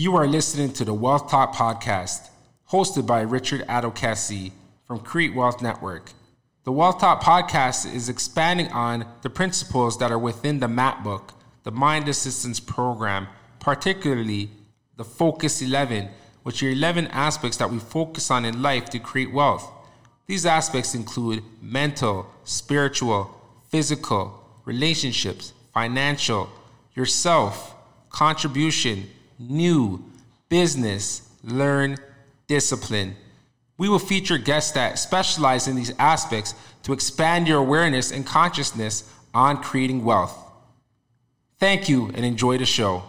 You are listening to the Wealth Talk Podcast, hosted by Richard Adocassi from Create Wealth Network. The Wealth Talk Podcast is expanding on the principles that are within the MAP Book, the Mind Assistance Program, particularly the Focus 11, which are 11 aspects that we focus on in life to create wealth. These aspects include mental, spiritual, physical, relationships, financial, yourself, contribution, new, business, learn, discipline. We will feature guests that specialize in these aspects to expand your awareness and consciousness on creating wealth. Thank you and enjoy the show.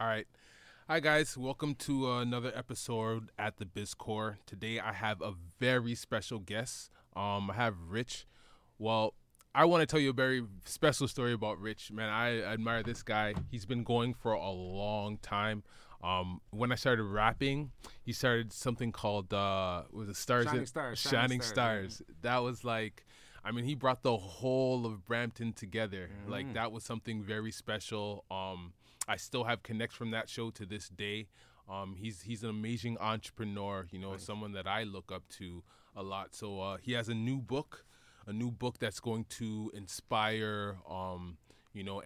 All right. Hi, guys. Welcome to another episode at the BizKore. Today, I have a very special guest. I have Rich. Well, I want to tell you a very special story about Rich. Man, I admire this guy. He's been going for a long time. When I started rapping, he started something called Shining Stars. That was like, I mean, he brought the whole of Brampton together. Mm-hmm. Like, that was something very special. I still have connects from that show to this day. He's an amazing entrepreneur, you know, right. Someone that I look up to a lot. So he has a new book that's going to inspire,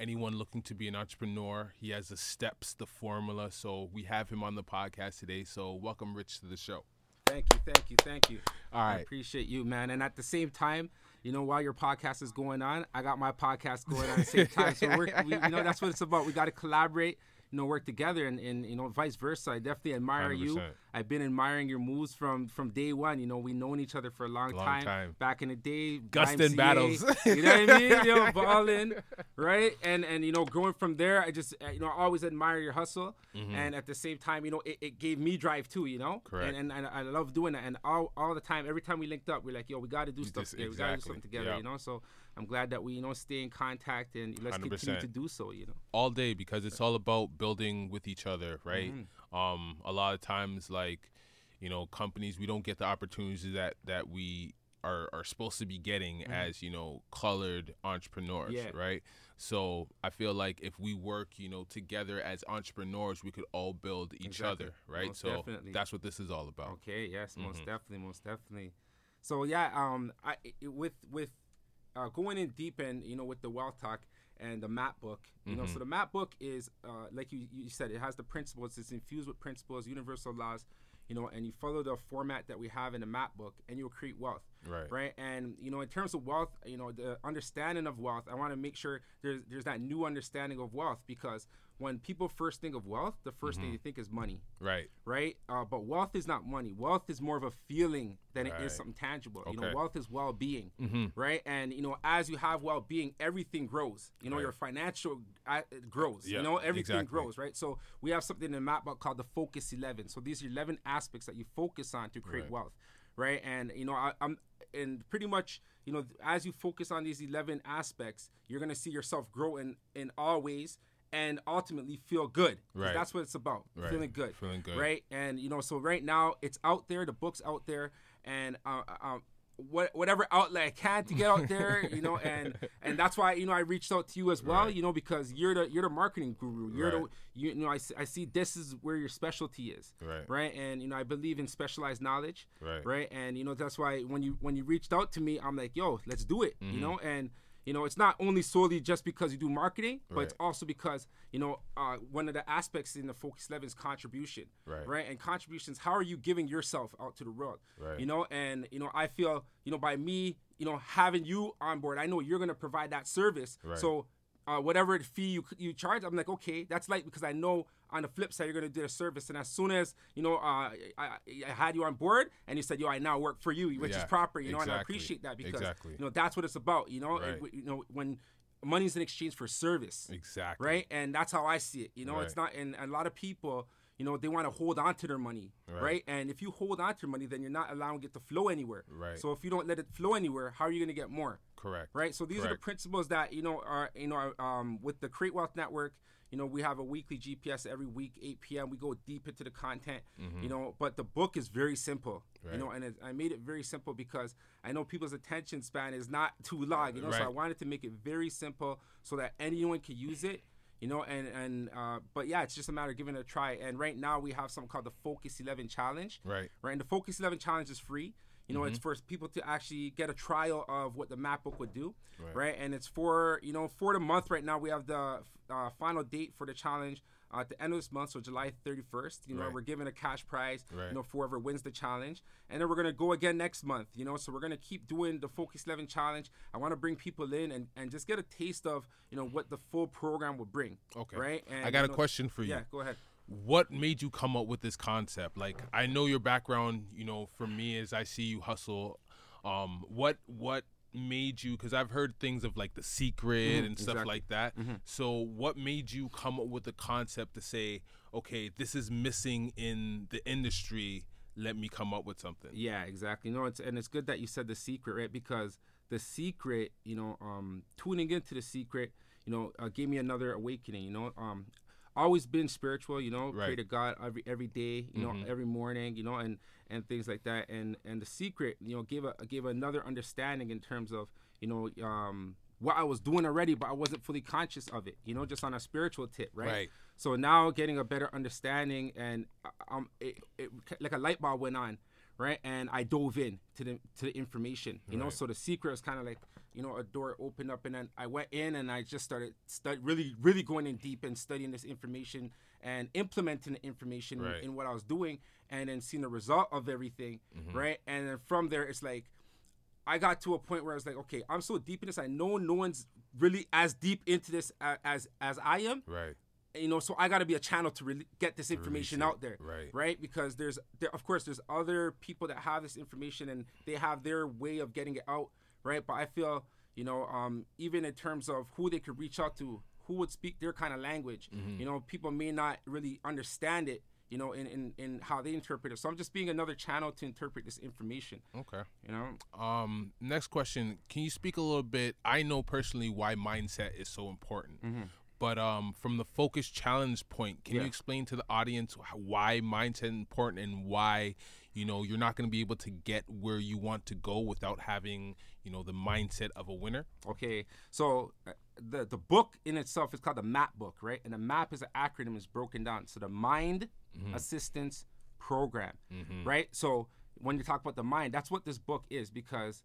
anyone looking to be an entrepreneur. He has the steps, the formula. So we have him on the podcast today. So welcome, Rich, to the show. Thank you. All right. I appreciate you, man. And at the same time, you know, while your podcast is going on, I got my podcast going on at the same time. So we that's what it's about. We got to collaborate, work together and vice versa. I definitely admire 100%. You. I've been admiring your moves from day one. You know, we've known each other for a long time. Back in the day. Gustin battles. You know what I mean? You know, balling, right? And growing from there, I just, I always admire your hustle. Mm-hmm. And at the same time, it gave me drive too, Correct. And I love doing it. And all the time, every time we linked up, we're like, yo, we got to do stuff together. Exactly. We got to do something together, So I'm glad that we, stay in contact and let's 100%. Continue to do so, All day, because it's all about building with each other, right? Mm-hmm. A lot of times, companies, we don't get the opportunities that we are supposed to be getting mm-hmm. as, colored entrepreneurs, right? So I feel like if we work, together as entrepreneurs, we could all build each other, right? Most so definitely. That's what this is all about. Okay, yes, most mm-hmm. definitely, most definitely. So, going in deep and, with the Wealth Talk and the MAP Book, mm-hmm. so the MAP Book is, like you said, it has the principles. It's infused with principles, universal laws, and you follow the format that we have in the MAP Book and you'll create wealth. Right. And, in terms of wealth, the understanding of wealth, I want to make sure there's that new understanding of wealth, because when people first think of wealth, the first mm-hmm. thing they think is money. Right. But wealth is not money. Wealth is more of a feeling than it is something tangible. Okay. Wealth is well-being, mm-hmm. right? And, as you have well-being, everything grows. Your financial grows. Yeah, everything grows, right? So we have something in the MAP Book called the Focus 11. So these are 11 aspects that you focus on to create wealth. Right. And, I'm pretty much, as you focus on these 11 aspects, you're going to see yourself grow in all ways and ultimately feel good. Right. That's what it's about. Right. Feeling good. Right. And, so right now it's out there. The book's out there. And whatever outlet I can to get out there, and that's why, I reached out to you as well, because you're the marketing guru. You're I see this is where your specialty is. Right. And, I believe in specialized knowledge. Right. And, that's why when you reached out to me, I'm like, yo, let's do it, mm-hmm. And, it's not only solely just because you do marketing, but it's also because, one of the aspects in the Focus 11 is contribution. Right. And contributions, how are you giving yourself out to the world? Right. I feel, by me, having you on board, I know you're going to provide that service. Right. So whatever fee you charge, I'm like, okay, that's light, because I know on the flip side, you're going to do the service. And as soon as, I had you on board and you said, yo, I now work for you, which is proper, and I appreciate that, because, that's what it's about, Right. And, when money's in exchange for service. Exactly. Right. And that's how I see it. It's not, and a lot of people, they want to hold on to their money. Right. And if you hold on to your money, then you're not allowing it to flow anywhere. Right. So if you don't let it flow anywhere, how are you going to get more? Correct. Right. So these are the principles that, are, with the Create Wealth Network. We have a weekly GPS every week, 8 p.m. We go deep into the content, mm-hmm. But the book is very simple, and I made it very simple because I know people's attention span is not too long, so I wanted to make it very simple so that anyone can use it, you know, but yeah, it's just a matter of giving it a try. And right now we have something called the Focus 11 Challenge. Right. And the Focus 11 Challenge is free. You know, it's for people to actually get a trial of what the MAP Book would do, right? And it's for, you know, for the month right now. We have the final date for the challenge at the end of this month, so July 31st. You know, we're giving a cash prize, you know, for whoever wins the challenge. And then we're going to go again next month, you know, so we're going to keep doing the Focus 11 Challenge. I want to bring people in and just get a taste of, you know, what the full program would bring, right? And I got a question for you. Yeah, go ahead. What made you come up with this concept? Like, I know your background, you know, for me is I see you hustle. What made you, because I've heard things of like The Secret and stuff like that. So what made you come up with the concept to say, okay, this is missing in the industry. Let me come up with something. Yeah, exactly. You know, it's good that you said The Secret, right? Because The Secret, you know, tuning into The Secret, you know, gave me another awakening, you know, always been spiritual, you know, pray to God every day, you know, every morning, you know, and things like that. And The Secret, you know, gave another understanding in terms of, you know, what I was doing already, but I wasn't fully conscious of it, you know, just on a spiritual tip, right? So now getting a better understanding, and it like a light bulb went on, right? And I dove in to the information, you know, so The Secret was kind of like, you know, a door opened up, and then I went in and I just started really going in deep and studying this information and implementing the information in what I was doing, and then seeing the result of everything, right? And then from there, it's like, I got to a point where I was like, okay, I'm so deep in this. I know no one's really as deep into this as I am. Right. You know, so I got to be a channel to really get this information out there, right? Because there's other people that have this information and they have their way of getting it out, right? But I feel, you know, even in terms of who they could reach out to, who would speak their kind of language, you know, people may not really understand it, you know, in how they interpret it. So I'm just being another channel to interpret this information. Okay. You know? Next question. Can you speak a little bit? I know personally why mindset is so important. But from the Focus Challenge point, can you explain to the audience why mindset is important and why, you know, you're not going to be able to get where you want to go without having, you know, the mindset of a winner? Okay, so the book in itself is called the MAP Book, right? And the MAP is an acronym, is broken down. So the Mind Assistance Program, right? So when you talk about the mind, that's what this book is, because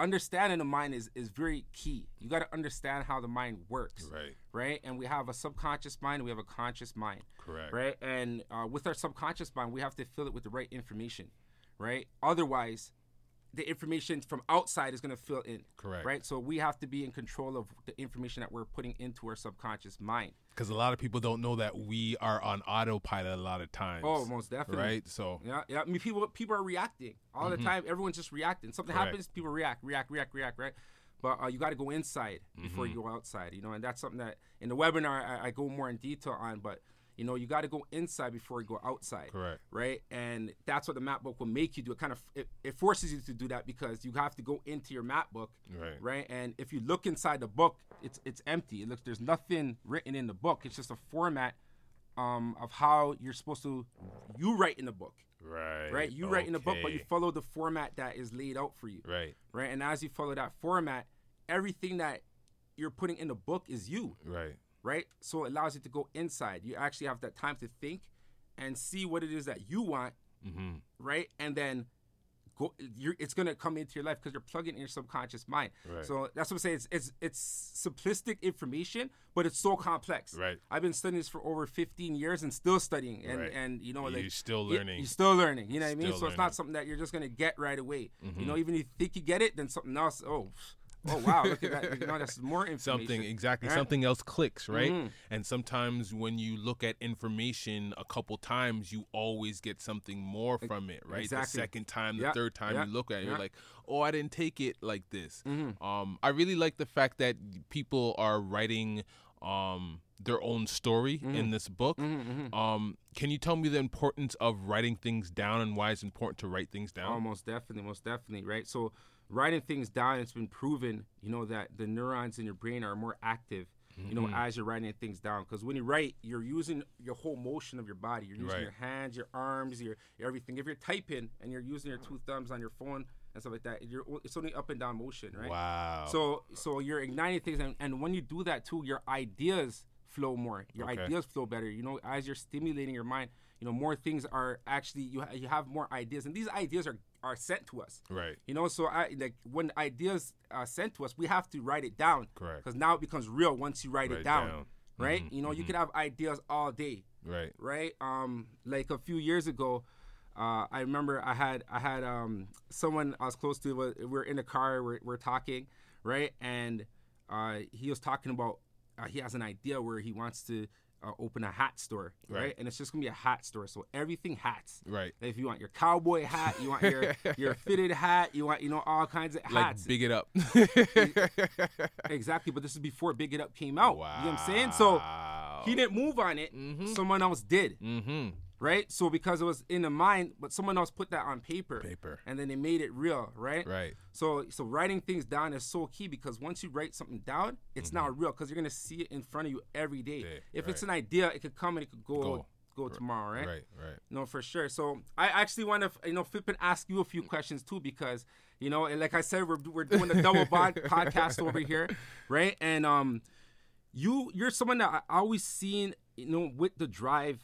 understanding the mind is very key. You got to understand how the mind works, right? And we have a subconscious mind, and we have a conscious mind, correct? Right, and with our subconscious mind, we have to fill it with the right information, right? Otherwise, the information from outside is going to fill in, correct? Right, so we have to be in control of the information that we're putting into our subconscious mind. Because a lot of people don't know that we are on autopilot a lot of times. Oh, most definitely. Right? So yeah. I mean, people are reacting all the time. Everyone's just reacting. Something happens, people react, right? But you got to go inside before you go outside, you know. And that's something that in the webinar I go more in detail on. But you know, you got to go inside before you go outside. Correct. Right? And that's what the MAP Book will make you do. It kind of it forces you to do that, because you have to go into your MAP Book. Right. Right? And if you look inside the book, it's empty. It looks, there's nothing written in the book. It's just a format of how you're supposed to write in the book. Right. Right? You write in the book, but you follow the format that is laid out for you. Right. Right? And as you follow that format, everything that you're putting in the book is you. Right. Right? So it allows you to go inside. You actually have that time to think and see what it is that you want, right? And then it's going to come into your life, because you're plugging in your subconscious mind. Right. So that's what I'm saying. It's simplistic information, but it's so complex. Right. I've been studying this for over 15 years and still studying. And, and you know, like, you're still learning. You're still learning. You know what I mean? So it's not something that you're just going to get right away. You know, even if you think you get it, then something else, oh wow! Look at that. You know, that's more information. Something else clicks, right? And sometimes when you look at information a couple times, you always get something more from it, right? Exactly. The second time, the third time you look at it, you're like, "Oh, I didn't take it like this." I really like the fact that people are writing their own story in this book. Can you tell me the importance of writing things down, and why it's important to write things down? Oh, most definitely, right? So, writing things down, it's been proven, you know, that the neurons in your brain are more active, you know, as you're writing things down. Because when you write, you're using your whole motion of your body. You're using your hands, your arms, your everything. If you're typing and you're using your two thumbs on your phone and stuff like that, it's only up and down motion, right? Wow. So you're igniting things. And when you do that, too, your ideas flow more. Your ideas flow better. You know, as you're stimulating your mind, you know, more things are actually, you have more ideas. And these ideas are sent to us. Right. You know, so when ideas are sent to us, we have to write it down. Correct. Because now it becomes real once you write it down. Right? Mm-hmm, you know, you could have ideas all day. Right. Right? Like a few years ago, I remember I had someone I was close to. We're in a car. We're talking, right? And he was talking about he has an idea where he wants to open a hat store, right? And it's just gonna be a hat store. So everything hats, right? Like if you want your cowboy hat, you want your fitted hat, you want all kinds of hats. Like Big It Up. Exactly. But this is before Big It Up came out. Wow. You know what I'm saying? So he didn't move on it. Mm-hmm. Someone else did. Mm-hmm. Right? So because it was in the mind, but someone else put that on paper. And then they made it real, right? Right. So writing things down is so key, because once you write something down, it's now real, because you're going to see it in front of you every day. If it's an idea, it could come and it could go tomorrow, right? Right. No, for sure. So I actually want to, flip and ask you a few questions too, because, and like I said, we're doing a double bond podcast over here, right? And you're someone that I always seen, with the drive,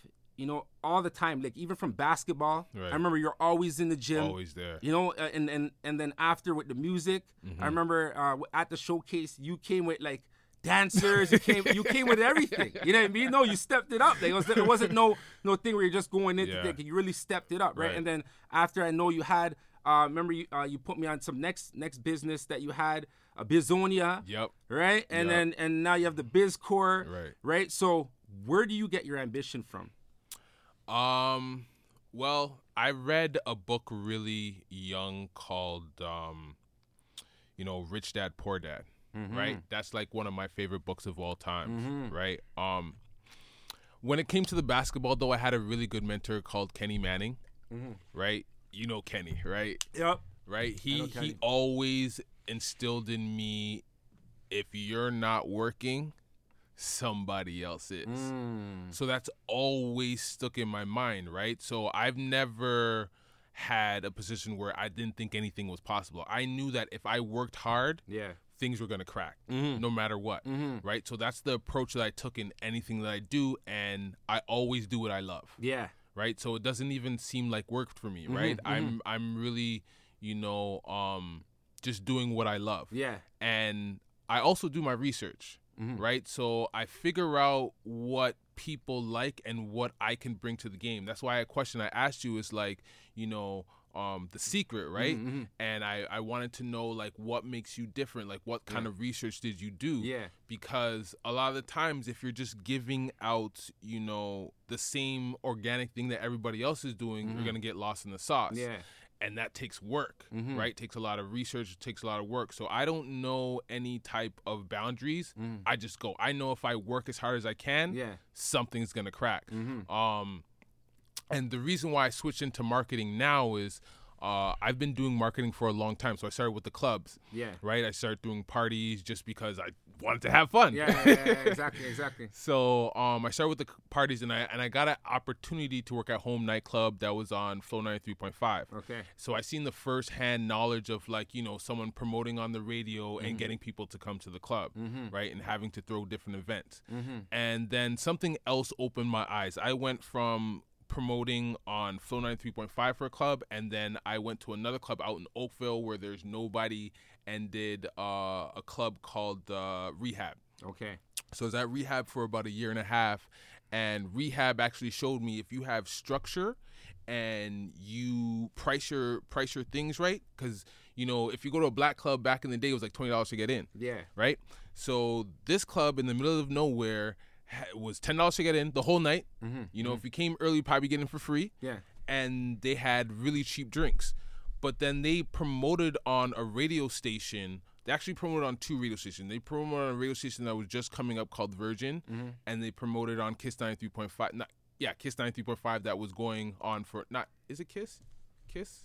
all the time, like even from basketball. Right. I remember you're always in the gym, always there. And then after with the music, I remember at the showcase you came with like dancers, you came with everything. You know what I mean? No, you stepped it up. Like it wasn't no thing where you're just going into thinking. You really stepped it up, right? And then after I know you had, remember you put me on some next business that you had, a Bizonia. Yep. Right, and then and now you have the BizKore. Right. Right. So where do you get your ambition from? Well, I read a book really young called, Rich Dad, Poor Dad, right? That's like one of my favorite books of all time, right? When it came to the basketball, though, I had a really good mentor called Kenny Manning, right? You know Kenny, right? Yep. Right? He always instilled in me, if you're not working, somebody else is. So that's always stuck in my mind, right? So I've never had a position where I didn't think anything was possible. I knew that if I worked hard, things were gonna crack, no matter what, right? So that's the approach that I took in anything that I do, and I always do what I love, right? So it doesn't even seem like work for me, right? I'm really, just doing what I love, and I also do my research. Right? So I figure out what people like and what I can bring to the game. That's why a question I asked you is like, The Secret, right? And I wanted to know, like, what makes you different? Like, what kind of research did you do? Yeah. Because a lot of the times, if you're just giving out, the same organic thing that everybody else is doing, you're going to get lost in the sauce. Yeah. And that takes work, right? It takes a lot of research. It takes a lot of work. So I don't know any type of boundaries. I just go. I know if I work as hard as I can, something's going to crack. And the reason why I switched into marketing now is I've been doing marketing for a long time. So I started with the clubs, right? I started doing parties just because I wanted to have fun. Exactly. So I started with the parties, and I got an opportunity to work at Home Nightclub that was on Flow 93.5. Okay. So I seen the firsthand knowledge of someone promoting on the radio and getting people to come to the club, right, and having to throw different events. And then something else opened my eyes. I went from promoting on Flow 93.5 for a club, and then I went to another club out in Oakville where there's nobody, and did a club called Rehab. Okay. So I was at Rehab for about a year and a half, and Rehab actually showed me, if you have structure and you price your things right, because if you go to a black club back in the day, it was like $20 to get in. Yeah. Right? So this club in the middle of nowhere, it was $10 to get in the whole night. If you came early, you'd probably get in for free. Yeah. And they had really cheap drinks. But then they promoted on a radio station. They actually promoted on two radio stations. They promoted on a radio station that was just coming up called Virgin. And they promoted on Kiss 93.5. Kiss 93.5 that was going on for... Is it Kiss? Kiss?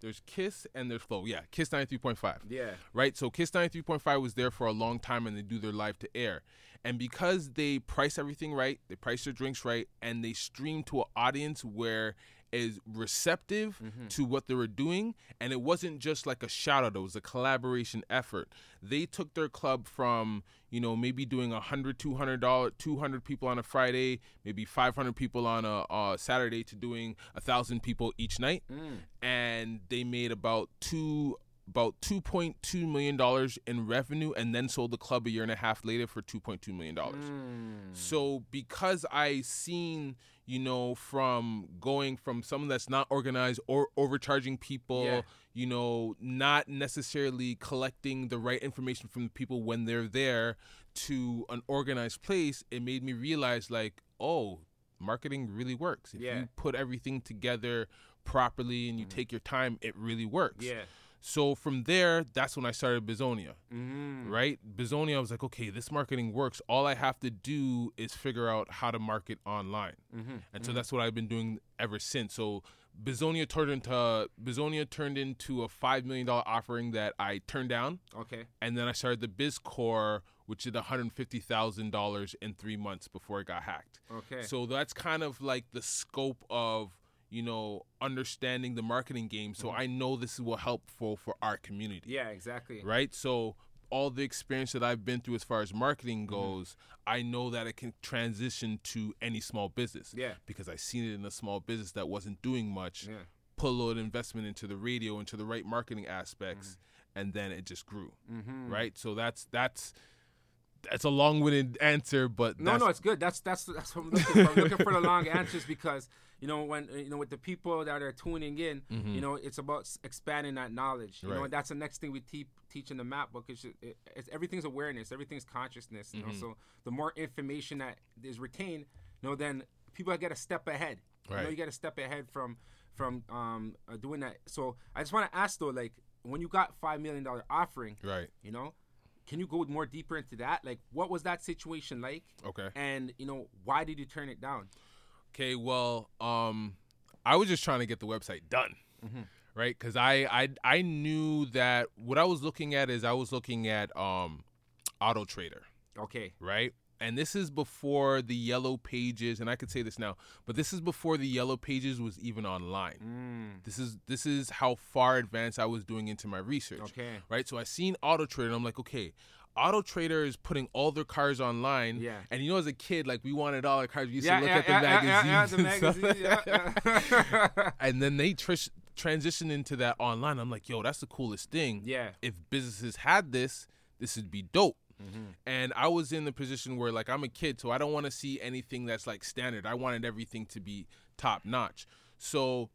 There's Kiss and there's Flow. Yeah, Kiss 93.5. Yeah. Right? So Kiss 93.5 was there for a long time, and they do their live to air. And because they price everything right, they price their drinks right, and they stream to an audience where is receptive to what they were doing. And it wasn't just like a shout out. It was a collaboration effort. They took their club from, you know, maybe doing $200 people on a Friday, maybe 500 people on a Saturday to doing 1,000 people each night. And they made about $2.2 million in revenue, and then sold the club a year and a half later for $2.2 million. So because I seen, you know, from going from someone that's not organized or overcharging people, you know, not necessarily collecting the right information from the people when they're there, to an organized place, it made me realize, like, oh, marketing really works. If you put everything together properly and you take your time, it really works. So from there, that's when I started Bizonia, right? Bizonia, I was like, okay, this marketing works. All I have to do is figure out how to market online. And so that's what I've been doing ever since. So Bizonia turned into a $5 million offering that I turned down. And then I started the BizKore, which did $150,000 in 3 months before it got hacked. So that's kind of like the scope of, you know, understanding the marketing game. So I know this will help for our community. Right? So all the experience that I've been through as far as marketing goes, I know that it can transition to any small business. Because I seen it in a small business that wasn't doing much, put a little investment into the radio, into the right marketing aspects, and then it just grew. Right? So that's a long-winded answer, but no, it's good. That's what I'm looking for. I'm looking for the long answers, because you know, when you know, with the people that are tuning in, you know, it's about expanding that knowledge. You know, and that's the next thing we teach in the MAP Book. It's everything's awareness, everything's consciousness. You know, so the more information that is retained, you know, then people get a step ahead. Right. You know, you get a step ahead from doing that. So I just want to ask though, like, when you got $5 million offering, right? You know, can you go more deeper into that? Like, what was that situation like? Okay. And, you know, why did you turn it down? Okay, well, I was just trying to get the website done, right? Because I knew that what I was looking at is AutoTrader. Okay. Right? And this is before the Yellow Pages, and I could say this now, but this is before the Yellow Pages was even online. This is how far advanced I was doing into my research. Okay. Right? So I seen AutoTrader, and I'm like, okay, AutoTrader is putting all their cars online. Yeah. And you know, as a kid, like, we wanted all our cars. We used to look at the magazines. And then they transitioned into that online. I'm like, yo, that's the coolest thing. Yeah. If businesses had this, this would be dope. And I was in the position where, like, I'm a kid, so I don't want to see anything that's like standard. I wanted everything to be top notch. So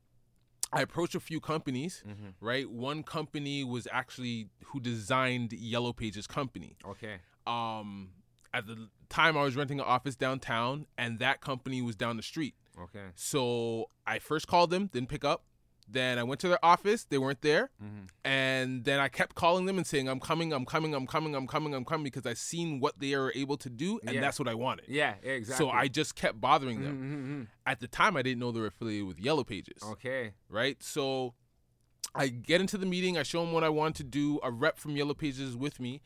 I approached a few companies, right? One company was actually who designed Yellow Pages company. Okay. At the time, I was renting an office downtown, and that company was down the street. Okay. So I first called them, didn't pick up. Then I went to their office. They weren't there. And then I kept calling them and saying, I'm coming, because I seen what they are able to do, and that's what I wanted. Yeah, exactly. So I just kept bothering them. At the time, I didn't know they were affiliated with Yellow Pages. Okay. Right? So I get into the meeting. I show them what I want to do. A rep from Yellow Pages is with me,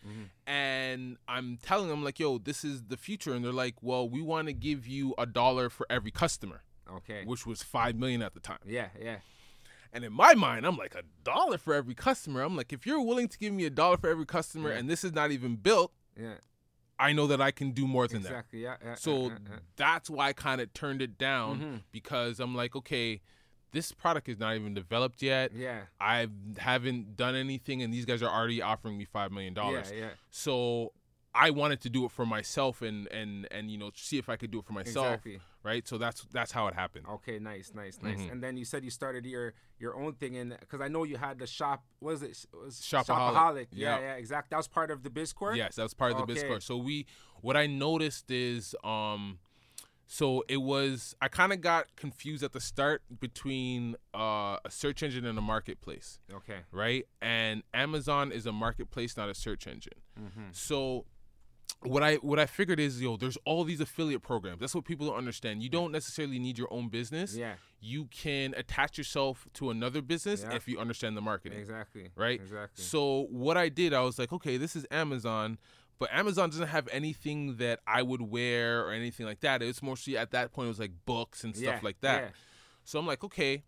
and I'm telling them, like, yo, this is the future. And they're like, well, we want to give you $1 for every customer. Okay. Which was $5 million at the time. Yeah. And in my mind, I'm like, $1 for every customer. I'm like, if you're willing to give me $1 for every customer, and this is not even built, I know that I can do more than that. Exactly. So that's why I kind of turned it down, because I'm like, okay, this product is not even developed yet. Yeah. I haven't done anything, and these guys are already offering me $5 million. Yeah. So I wanted to do it for myself and you know, see if I could do it for myself. Exactly. Right, so that's how it happened. Okay, nice. And then you said you started your own thing, and because I know you had the shop. What is it? Shopaholic. Yeah, exactly. That was part of the BizKore. Yes, that was part of the BizKore. So what I noticed is, so it was, I kind of got confused at the start between a search engine and a marketplace. Okay. Right, and Amazon is a marketplace, not a search engine. So what I figured is, yo, there's all these affiliate programs. That's what people don't understand. You don't necessarily need your own business. Yeah. You can attach yourself to another business if you understand the marketing. Exactly. Right? Exactly. So what I did, I was like, okay, this is Amazon, but Amazon doesn't have anything that I would wear or anything like that. It's mostly, at that point, it was like books and stuff like that. Yeah. So I'm like, okay,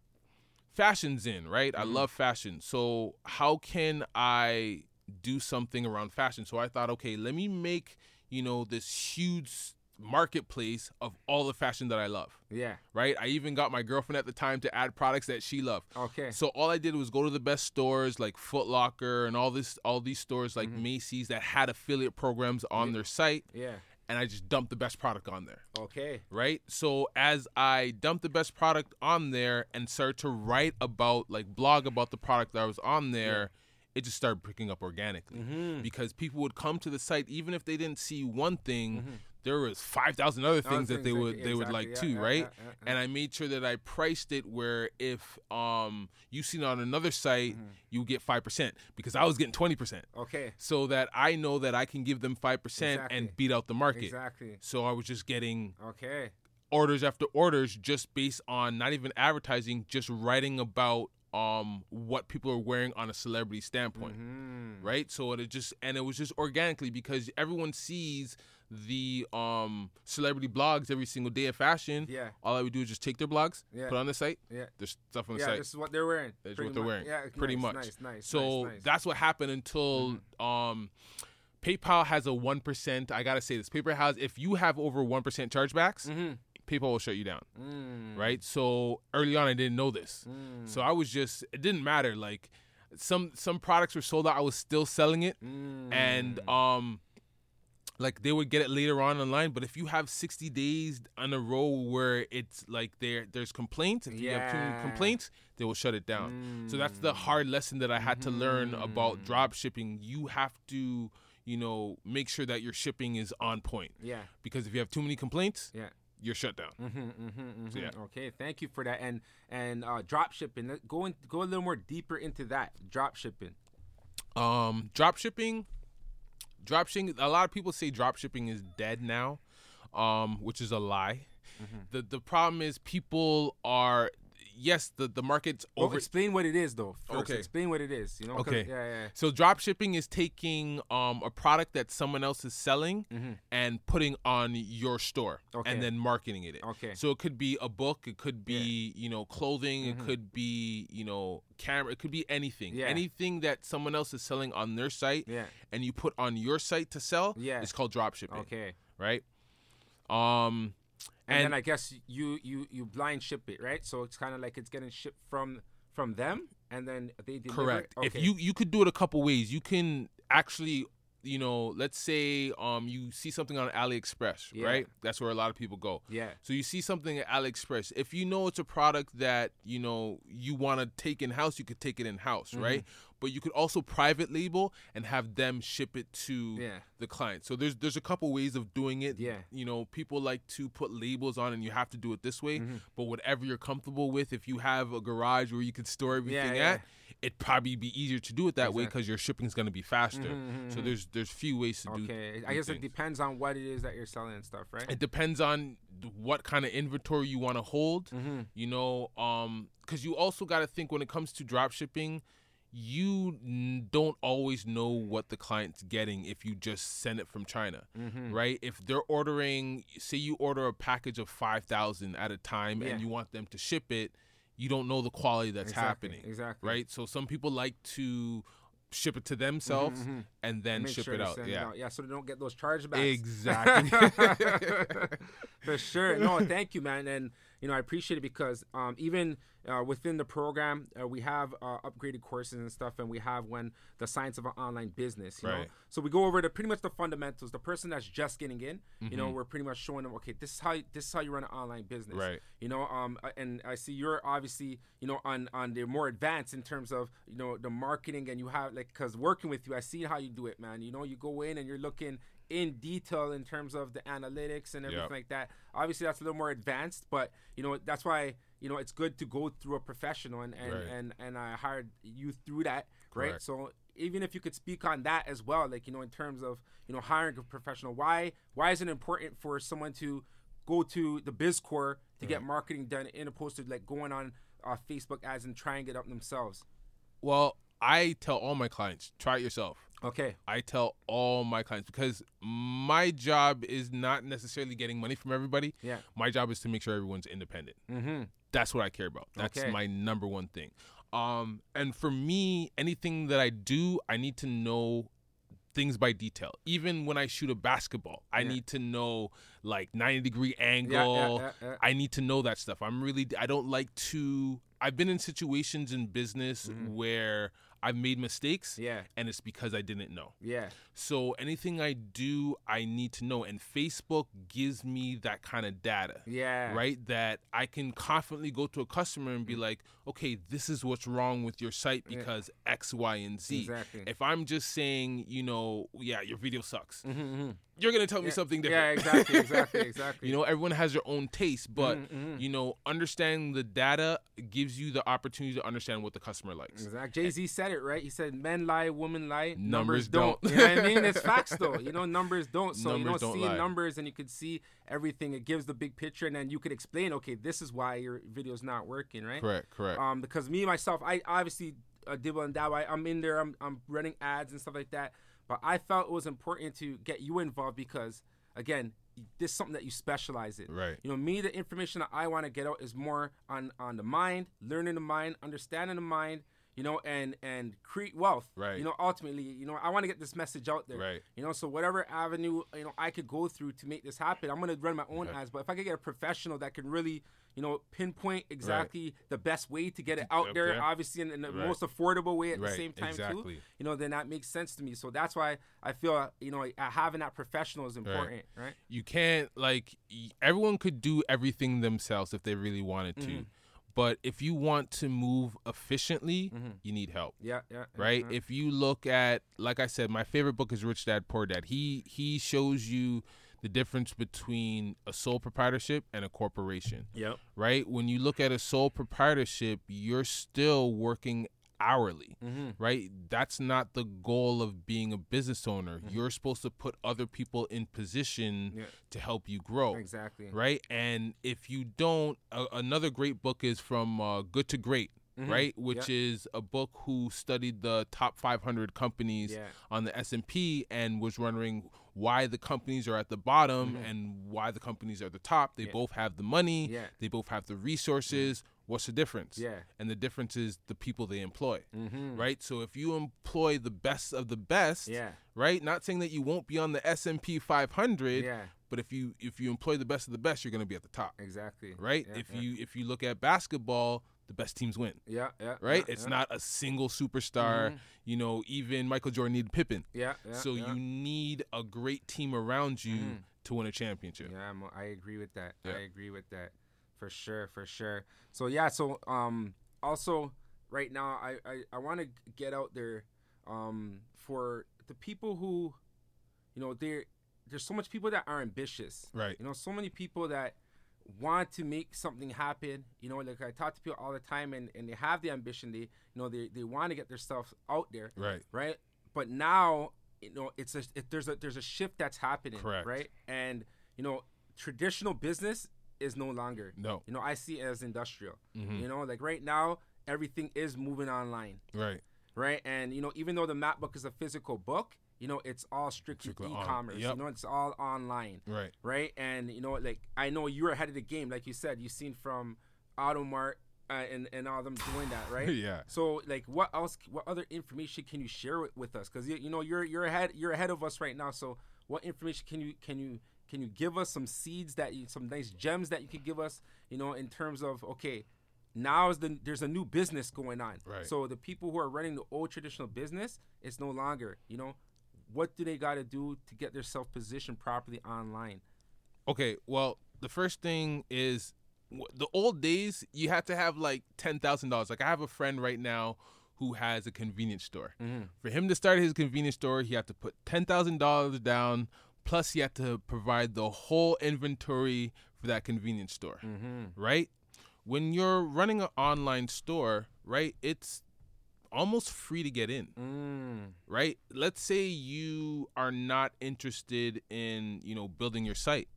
fashion's in, right? Mm-hmm. I love fashion. So how can I do something around fashion? So I thought, okay, let me make, you know, this huge marketplace of all the fashion that I love. Yeah. Right? I even got my girlfriend at the time to add products that she loved. Okay. So all I did was go to the best stores like Foot Locker and all these stores like mm-hmm. Macy's that had affiliate programs on their site. Yeah. And I just dumped the best product on there. Okay. Right? So as I dumped the best product on there and started to write about, like blog about the product that was on there, it just started picking up organically. Mm-hmm. Because people would come to the site, even if they didn't see one thing, mm-hmm. there was 5,000 other things that they would like too, right? And I made sure that I priced it where if you seen it on another site, mm-hmm. you get 5% because I was getting 20%. Okay. So that I know that I can give them 5% and beat out the market. Exactly. So I was just getting orders after orders just based on not even advertising, just writing about what people are wearing on a celebrity standpoint, mm-hmm. right? So it was just organically because everyone sees the celebrity blogs every single day of fashion. Yeah. All I would do is just take their blogs, put on the site. Yeah. There's stuff on the site. Yeah, this is what they're wearing. That's what they're wearing. Yeah, pretty much. Nice. So that's what happened until PayPal has a 1%. I gotta say this. PayPal has, if you have over 1% chargebacks, mm-hmm. PayPal will shut you down, right? So early on, I didn't know this. So I was just, it didn't matter. Like some products were sold out. I was still selling it, and like they would get it later on online, but if you have 60 days on a row where it's like there's complaints, if you have too many complaints, they will shut it down. So that's the hard lesson that I had to learn about drop shipping. You have to, you know, make sure that your shipping is on point. Yeah. Because if you have too many complaints, you're shut down. So, okay, thank you for that. And drop shipping. Go a little more deeper into that. Drop shipping. A lot of people say drop shipping is dead now, which is a lie. Mm-hmm. The problem is people are, the market's over. Well, explain what it is, though. First. Okay. Explain what it is. You know? Okay. Yeah. So drop shipping is taking a product that someone else is selling and putting on your store and then marketing it. Okay. So it could be a book. It could be, you know, clothing. Mm-hmm. It could be, you know, camera. It could be anything. Yeah. Anything that someone else is selling on their site and you put on your site to sell is called drop shipping. Okay. Right? And then I guess you blind ship it, right? So it's kind of like it's getting shipped from them, and then they deliver. Correct. Okay. If you could do it a couple ways. You can actually, you know, let's say you see something on AliExpress, right? That's where a lot of people go. Yeah. So you see something at AliExpress. If you know it's a product that, you know, you want to take in-house, you could take it in-house, right? But you could also private label and have them ship it to the client. So there's a couple ways of doing it. Yeah. You know, people like to put labels on and you have to do it this way. Mm-hmm. But whatever you're comfortable with, if you have a garage where you can store everything at, it'd probably be easier to do it that way because your shipping is going to be faster. Mm-hmm. So there's few ways to do it. Okay. I guess it depends on what it is that you're selling and stuff, right? It depends on what kind of inventory you want to hold, you know, because you also got to think when it comes to drop shipping, you don't always know what the client's getting if you just send it from China, right? If they're ordering, say you order a package of 5,000 at a time and you want them to ship it, you don't know the quality that's happening, right? So some people like to ship it to themselves and then ship it out. Yeah, so they don't get those chargebacks. Exactly. For sure. No, thank you, man. And, you know, I appreciate it because even within the program, we have upgraded courses and stuff, and we have the science of an online business, you know? So we go over to pretty much the fundamentals. The person that's just getting in, you know, we're pretty much showing them, okay, this is how you run an online business, right? You know, and I see you're obviously, you know, on the more advanced in terms of, you know, the marketing, and you have like, because working with you, I see how you do it, man. You know, you go in and you're looking in detail in terms of the analytics and everything like that. Obviously that's a little more advanced, but you know, that's why, you know, it's good to go through a professional and I hired you through that. Correct. Right. So even if you could speak on that as well, like, you know, in terms of, you know, hiring a professional, why is it important for someone to go to the BizKore to get marketing done in opposed to like going on Facebook ads and trying it up themselves? Well, I tell all my clients, try it yourself. Okay. I tell all my clients, because my job is not necessarily getting money from everybody. Yeah. My job is to make sure everyone's independent. Mm-hmm. That's what I care about. That's my number one thing. And for me, anything that I do, I need to know things by detail. Even when I shoot a basketball, I need to know like 90-degree angle. I need to know that stuff. I don't like to, I've been in situations in business where I've made mistakes, and it's because I didn't know. Yeah. So anything I do, I need to know. And Facebook gives me that kind of data, right? That I can confidently go to a customer and be like, okay, this is what's wrong with your site because X, Y, and Z. Exactly. If I'm just saying, you know, your video sucks, you're going to tell me something different. Yeah, exactly. You know, everyone has their own taste, but, you know, understanding the data gives you the opportunity to understand what the customer likes. Exactly. Jay-Z said it, right? He said, men lie, women lie, numbers don't. You know what I mean? It's facts, though. You know, numbers don't. So numbers you don't see lie. Numbers and you can see everything. It gives the big picture, and then you could explain, okay, this is why your video's not working, right? Correct. Because me, myself, I obviously dibble and dabble. I'm in there. I'm running ads and stuff like that. But I felt it was important to get you involved because, again, this is something that you specialize in. Right. You know, me, the information that I want to get out is more on the mind, learning the mind, understanding the mind, you know, and create wealth. Right. You know, ultimately, you know, I want to get this message out there. Right. You know, so whatever avenue, you know, I could go through to make this happen, I'm going to run my own ads. But if I could get a professional that can really, you know, pinpoint exactly the best way to get it out there, obviously, in the most affordable way at the same time, too. You know, then that makes sense to me. So that's why I feel, you know, having that professional is important, right? You can't, like, everyone could do everything themselves if they really wanted to. But if you want to move efficiently, you need help. Right? If you look at, like I said, my favorite book is Rich Dad, Poor Dad. He shows you the difference between a sole proprietorship and a corporation. Right? When you look at a sole proprietorship, you're still working hourly, right? That's not the goal of being a business owner. You're supposed to put other people in position to help you grow. Right? And if you don't, another great book is from Good to Great. Right, which is a book who studied the top 500 companies on the S&P and was wondering why the companies are at the bottom and why the companies are at the top. They both have the money. They both have the resources. What's the difference? And the difference is the people they employ, right? So if you employ the best of the best, right, not saying that you won't be on the S&P 500, but if you employ the best of the best, you're going to be at the top. Exactly. Right? If you look at basketball, the best teams win. Right? It's not a single superstar. You know, even Michael Jordan needed Pippen. So you need a great team around you to win a championship. Yeah, I agree with that. I agree with that. For sure. So, also right now I want to get out there for the people who, you know, there's so much people that are ambitious. Right. You know, so many people that want to make something happen. You know, like I talk to people all the time and they have the ambition. They, you know, they want to get their stuff out there. Right. Right. But now, you know, there's a shift that's happening. Correct. Right. And, you know, traditional business is no longer. No. You know, I see it as industrial. Mm-hmm. You know, like right now, everything is moving online. Right. Right. And, you know, even though the MAP Book is a physical book, you know, it's all strictly e-commerce. Yep. You know, it's all online. Right. Right. And, you know, like, I know you're ahead of the game. Like you said, you've seen from Automart and all them doing that, right? So, like, what other information can you share with us? Because, you know, you're ahead of us right now. So what information can you give us? Some seeds some nice gems that you could give us, you know, in terms of, okay, now there's a new business going on. Right. So the people who are running the old traditional business, it's no longer, you know, what do they got to do to get themselves positioned properly online? Okay, well, the first thing is the old days, you had to have like $10,000. Like I have a friend right now who has a convenience store. Mm-hmm. For him to start his convenience store, he had to put $10,000 down. Plus, you have to provide the whole inventory for that convenience store, right? When you're running an online store, right, it's almost free to get in, right? Let's say you are not interested in, you know, building your site.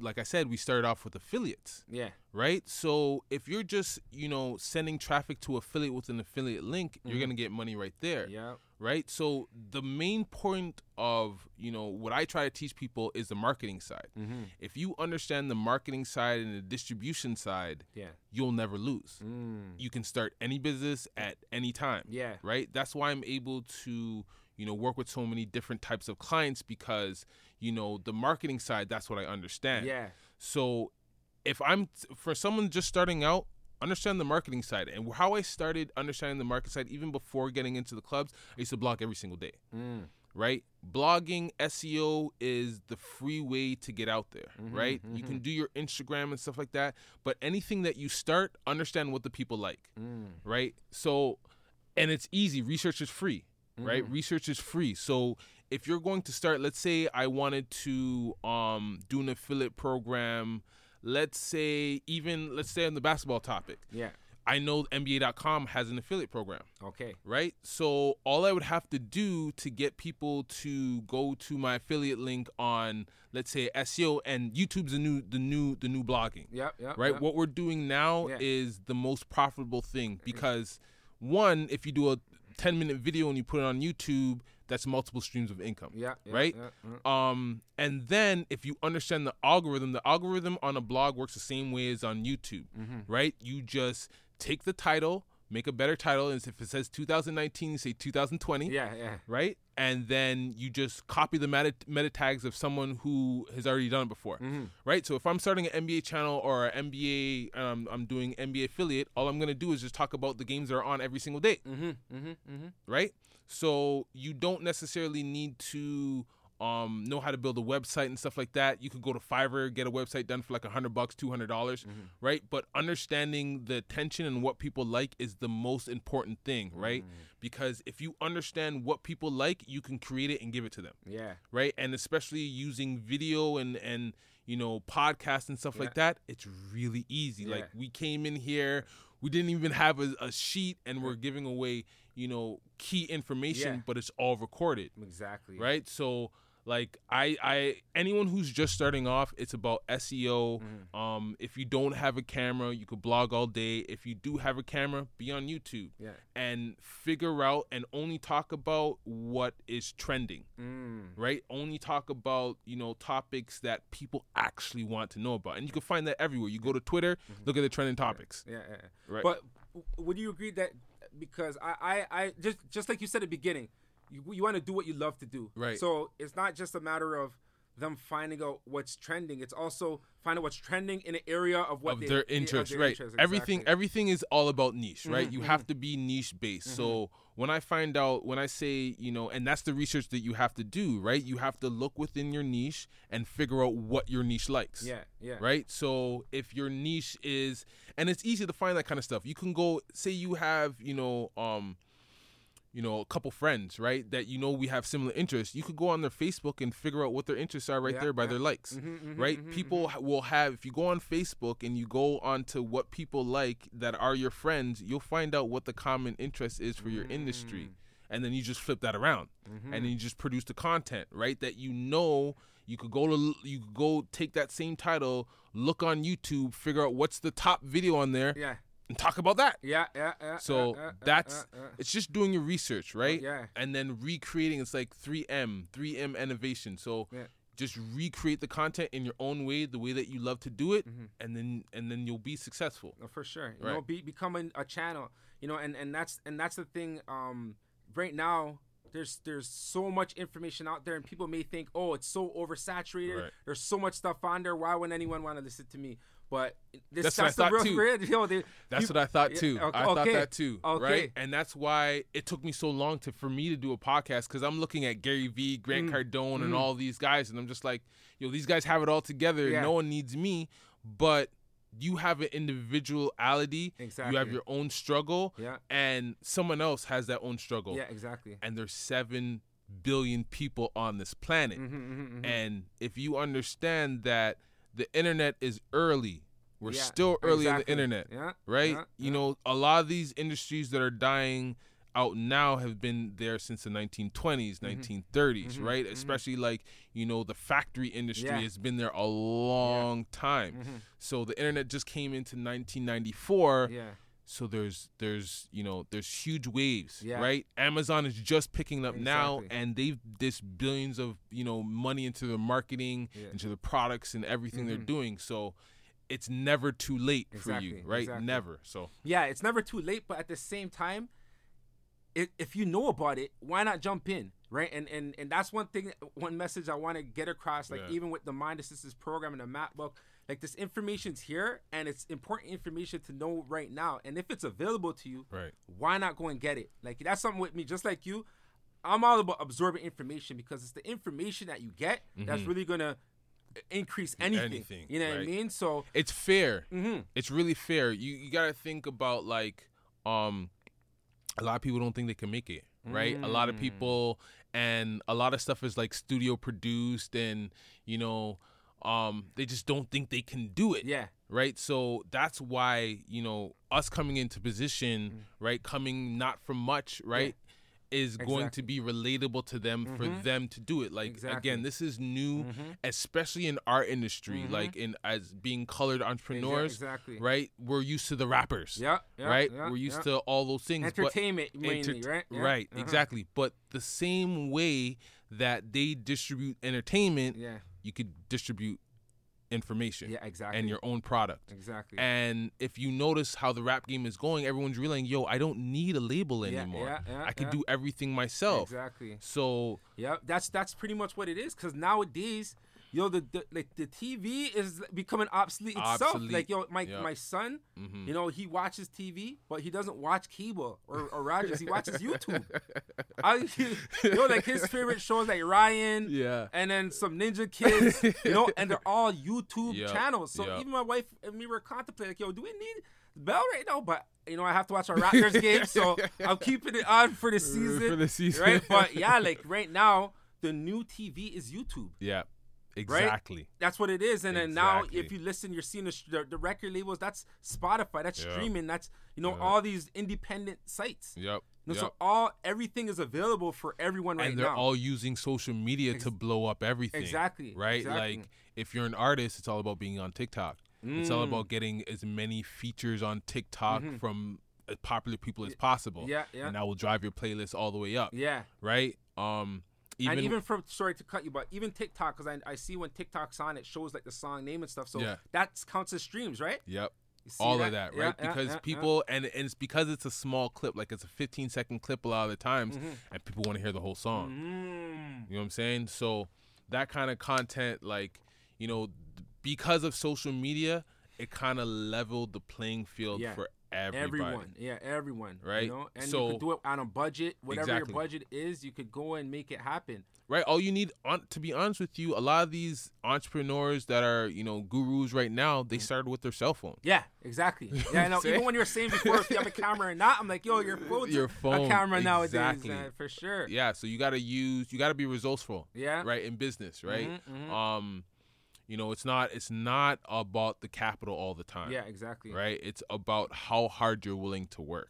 Like I said, we started off with affiliates. Yeah. Right? So if you're just, you know, sending traffic to affiliate with an affiliate link, you're going to get money right there. Yeah. right? So the main point of, you know, what I try to teach people is the marketing side. Mm-hmm. If you understand the marketing side and the distribution side, yeah, you'll never lose. Mm. You can start any business at any time, yeah, right? That's why I'm able to, you know, work with so many different types of clients because, you know, the marketing side, that's what I understand. Yeah. So if I'm, for someone just starting out, understand the marketing side. And how I started understanding the market side, even before getting into the clubs, I used to blog every single day, right? Blogging, SEO is the free way to get out there, right? Mm-hmm. You can do your Instagram and stuff like that, but anything that you start, understand what the people like, right? So, and it's easy. Research is free, right? Research is free. So if you're going to start, let's say I wanted to do an affiliate program. Let's say on the basketball topic. Yeah. I know NBA.com has an affiliate program. Okay. Right? So all I would have to do to get people to go to my affiliate link on, let's say, SEO, and YouTube's the new blogging. Yep. Right? Yep. What we're doing now is the most profitable thing because, one, if you do a 10-minute video and you put it on YouTube, that's multiple streams of income, right? Yeah. And then if you understand the algorithm on a blog works the same way as on YouTube, right? You just take the title, make a better title, and if it says 2019, you say 2020, right? And then you just copy the meta tags of someone who has already done it before, right? So if I'm starting an NBA channel or an NBA, I'm doing NBA affiliate, all I'm going to do is just talk about the games that are on every single day, right? So you don't necessarily need to know how to build a website and stuff like that. You could go to Fiverr, get a website done for like $100, $200, right? But understanding the attention and what people like is the most important thing, right? Because if you understand what people like, you can create it and give it to them, right? And especially using video and you know, podcasts and stuff like that, it's really easy. Like we came in here, we didn't even have a sheet, and we're giving away, you know, key information, but it's all recorded. Exactly. Right? So, like, I anyone who's just starting off, it's about SEO. If you don't have a camera, you could blog all day. If you do have a camera, be on YouTube and figure out and only talk about what is trending, right? Only talk about, you know, topics that people actually want to know about. And you can find that everywhere. You go to Twitter, look at the trending topics. Right. But would you agree that, because I just like you said at the beginning, you want to do what you love to do. Right. So it's not just a matter of them finding out what's trending. It's also finding out what's trending in an area of what of their interest. Right. Interest, exactly. Everything is all about niche, right? You have to be niche based. So when I say, you know, and that's the research that you have to do, right? You have to look within your niche and figure out what your niche likes. Yeah. Right? So if your niche is, and it's easy to find that kind of stuff. You can go, say you have, you know, a couple friends, right, that you know we have similar interests, you could go on their Facebook and figure out what their interests are right there by their likes, right? People will have, if you go on Facebook and you go on to what people like that are your friends, you'll find out what the common interest is for your industry. And then you just flip that around and then you just produce the content, right, that you know you could go take that same title, look on YouTube, figure out what's the top video on there. Yeah. And talk about that. Yeah. So that's it's just doing your research, right? Yeah. And then recreating. It's like 3M innovation. So just recreate the content in your own way, the way that you love to do it, and then you'll be successful. Oh, for sure. You know, becoming a channel. You know, and that's the thing. Right now, there's so much information out there, and people may think, oh, it's so oversaturated. Right. There's so much stuff on there. Why would anyone want to listen to me? But that's what I thought too. That's what I thought too. I thought that too, right? And that's why it took me so long for me to do a podcast, because I'm looking at Gary V, Grant Cardone, and all these guys, and I'm just like, yo, these guys have it all together. Yeah. No one needs me, but you have an individuality. Exactly. You have your own struggle, and someone else has that own struggle. Yeah, exactly. And there's 7 billion people on this planet, and if you understand that. The internet is early. We're still early in the internet, right? You know, a lot of these industries that are dying out now have been there since the 1920s, 1930s, right? Especially like, you know, the factory industry has been there a long time. So the internet just came into 1994. So there's huge waves, right? Amazon is just picking up now, and they've this billions of money into their marketing, into the products and everything they're doing. So it's never too late for you, right? Never. So it's never too late, but at the same time, if you know about it, why not jump in, right? And that's one message I want to get across. Like even with the Mind Assistance Program and the MAP Book. Like, this information's here, and it's important information to know right now. And if it's available to you, why not go and get it? Like, that's something with me. Just like you, I'm all about absorbing information because it's the information that you get that's really going to increase anything. You know what I mean? So it's fair. It's really fair. You got to think about, like, a lot of people don't think they can make it, right? A lot of people, and a lot of stuff is, like, studio produced and, they just don't think they can do it. Yeah. Right. So that's why, us coming into position, right, coming not from much, right, is going to be relatable to them for them to do it. Like, again, this is new, especially in our industry, like as being colored entrepreneurs, right? We're used to the rappers, right? We're used to all those things. Entertainment mainly, right? Yeah. Right, exactly. But the same way that they distribute entertainment, you could distribute information and your own product. Exactly. And if you notice how the rap game is going, everyone's realizing, yo, I don't need a label anymore. I can do everything myself. Exactly. So that's pretty much what it is, because nowadays, the TV is becoming obsolete itself. Like, my son, he watches TV, but he doesn't watch cable or Rogers. He watches YouTube. His favorite shows like Ryan, and then some Ninja Kids, and they're all YouTube channels. So even my wife and me were contemplating, like, do we need Bell right now? But I have to watch our Raptors game, so I'm keeping it on for the season. Right? But right now, the new TV is YouTube. Yeah. Exactly. Right? That's what it is. And then now, if you listen, you're seeing the record labels. That's Spotify. That's streaming. That's all these independent sites. So everything is available for everyone right now. And they're all using social media to blow up everything. Exactly. Right. Exactly. Like, if you're an artist, it's all about being on TikTok. It's all about getting as many features on TikTok from as popular people as possible. And that will drive your playlist all the way up. Right. Sorry to cut you, but even TikTok, because I see when TikTok's on, it shows like the song name and stuff. So that counts as streams, right? Yep. All of that, right? Because people, and it's because it's a small clip, like it's a 15-second clip a lot of the times, and people want to hear the whole song. You know what I'm saying? So that kind of content, like, because of social media, it kind of leveled the playing field for everyone, right? And so, you can do it on a budget, whatever your budget is, you could go and make it happen, right? All you need, to be honest with you, a lot of these entrepreneurs that are, gurus right now, they started with their cell phone. Yeah, exactly. Yeah, I know. Even when you were saying before, if you have a camera or not, I'm like, yo, your phone, a camera nowadays, for sure. Yeah, so you gotta be resourceful, right, in business, right? It's not about the capital all the time. Yeah, exactly. Right? It's about how hard you're willing to work.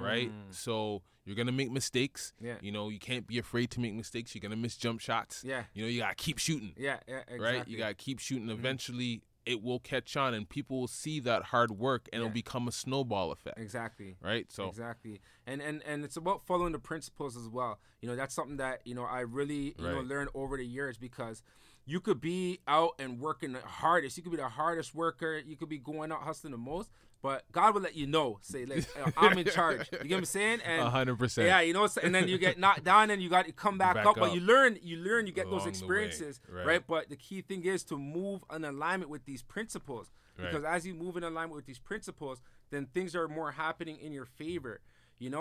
Right? So you're going to make mistakes. Yeah. You can't be afraid to make mistakes. You're going to miss jump shots. Yeah. You got to keep shooting. Yeah, exactly. Right? You got to keep shooting. Eventually, it will catch on, and people will see that hard work, and it'll become a snowball effect. Exactly. Right? So exactly. And it's about following the principles as well. That's something that, I really, learned over the years, because you could be out and working the hardest. You could be the hardest worker. You could be going out hustling the most. But God will let you know. Say, like, I'm in charge. You get what I'm saying? 100%. Yeah, and then you get knocked down, and you got to come back up. But you learn, you get those experiences, right? But the key thing is to move in alignment with these principles. Right. Because as you move in alignment with these principles, then things are more happening in your favor.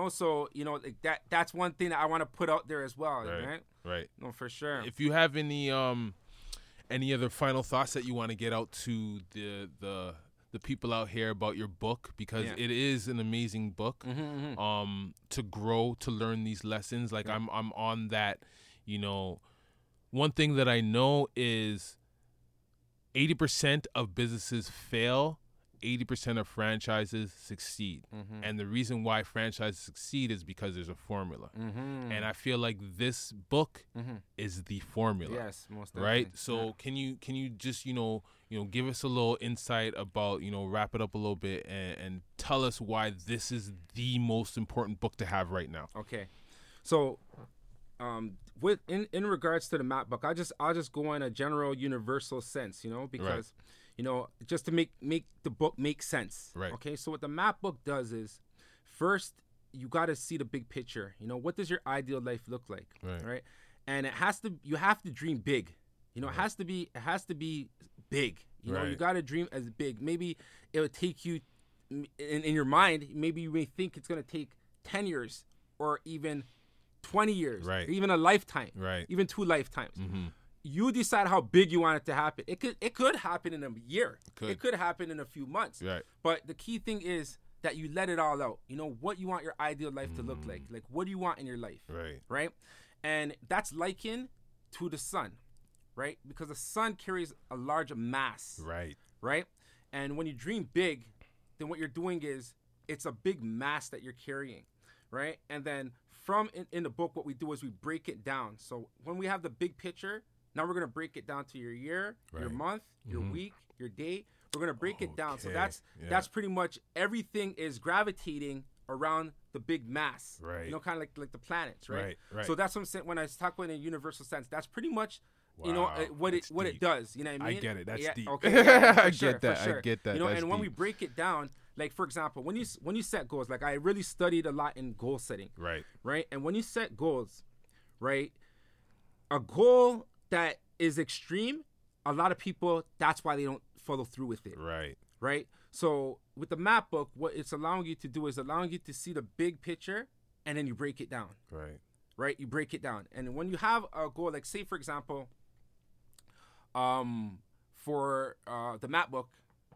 So, like that's one thing that I want to put out there as well, right? Right. No, for sure. If you have any other final thoughts that you want to get out to the people out here about your book, because it is an amazing book, to grow, to learn these lessons. Like I'm on that, one thing that I know is 80% of businesses fail 80% of franchises succeed. Mm-hmm. And the reason why franchises succeed is because there's a formula. Mm-hmm. And I feel like this book mm-hmm. is the formula. Yes, most definitely. Right? So can you just, you know, give us a little insight about, wrap it up a little bit and tell us why this is the most important book to have right now. Okay. So with in regards to the map book, I'll just go in a general universal sense, because right. Just to make the book make sense. Right. Okay. So what the map book does is, first you got to see the big picture. What does your ideal life look like? Right. Right? And you have to dream big. Right. It has to be big. Right. You got to dream as big. Maybe it would take you in your mind. Maybe you may think it's going to take 10 years or even 20 years, right. or even a lifetime, right. even two lifetimes. Mm-hmm. You decide how big you want it to happen. It could happen in a year. It could happen in a few months. Right. But the key thing is that you let it all out. What you want your ideal life to look like. Like, what do you want in your life? Right. Right? And that's likened to the sun, right? Because the sun carries a large mass. Right. Right? And when you dream big, then what you're doing is it's a big mass that you're carrying, right? And then from in the book, what we do is we break it down. So when we have the big picture, now we're going to break it down to your year, right. your month, your mm-hmm. week, your day. We're going to break it down. So that's pretty much everything is gravitating around the big mass, right. Kind of like the planets, right? Right. So that's what I'm saying when I talk about it in a universal sense. That's pretty much, wow. What it does. You know what I mean? I get it. That's deep. Okay. Yeah, I get that. And that's when deep. We break it down, like for example, when you set goals, like I really studied a lot in goal setting, right? Right. And when you set goals, right, a goal that is extreme, a lot of people, that's why they don't follow through with it. Right. Right. So with the map book, what it's allowing you to do is allowing you to see the big picture and then you break it down. Right. Right. You break it down. And when you have a goal, like say, for example, for the map book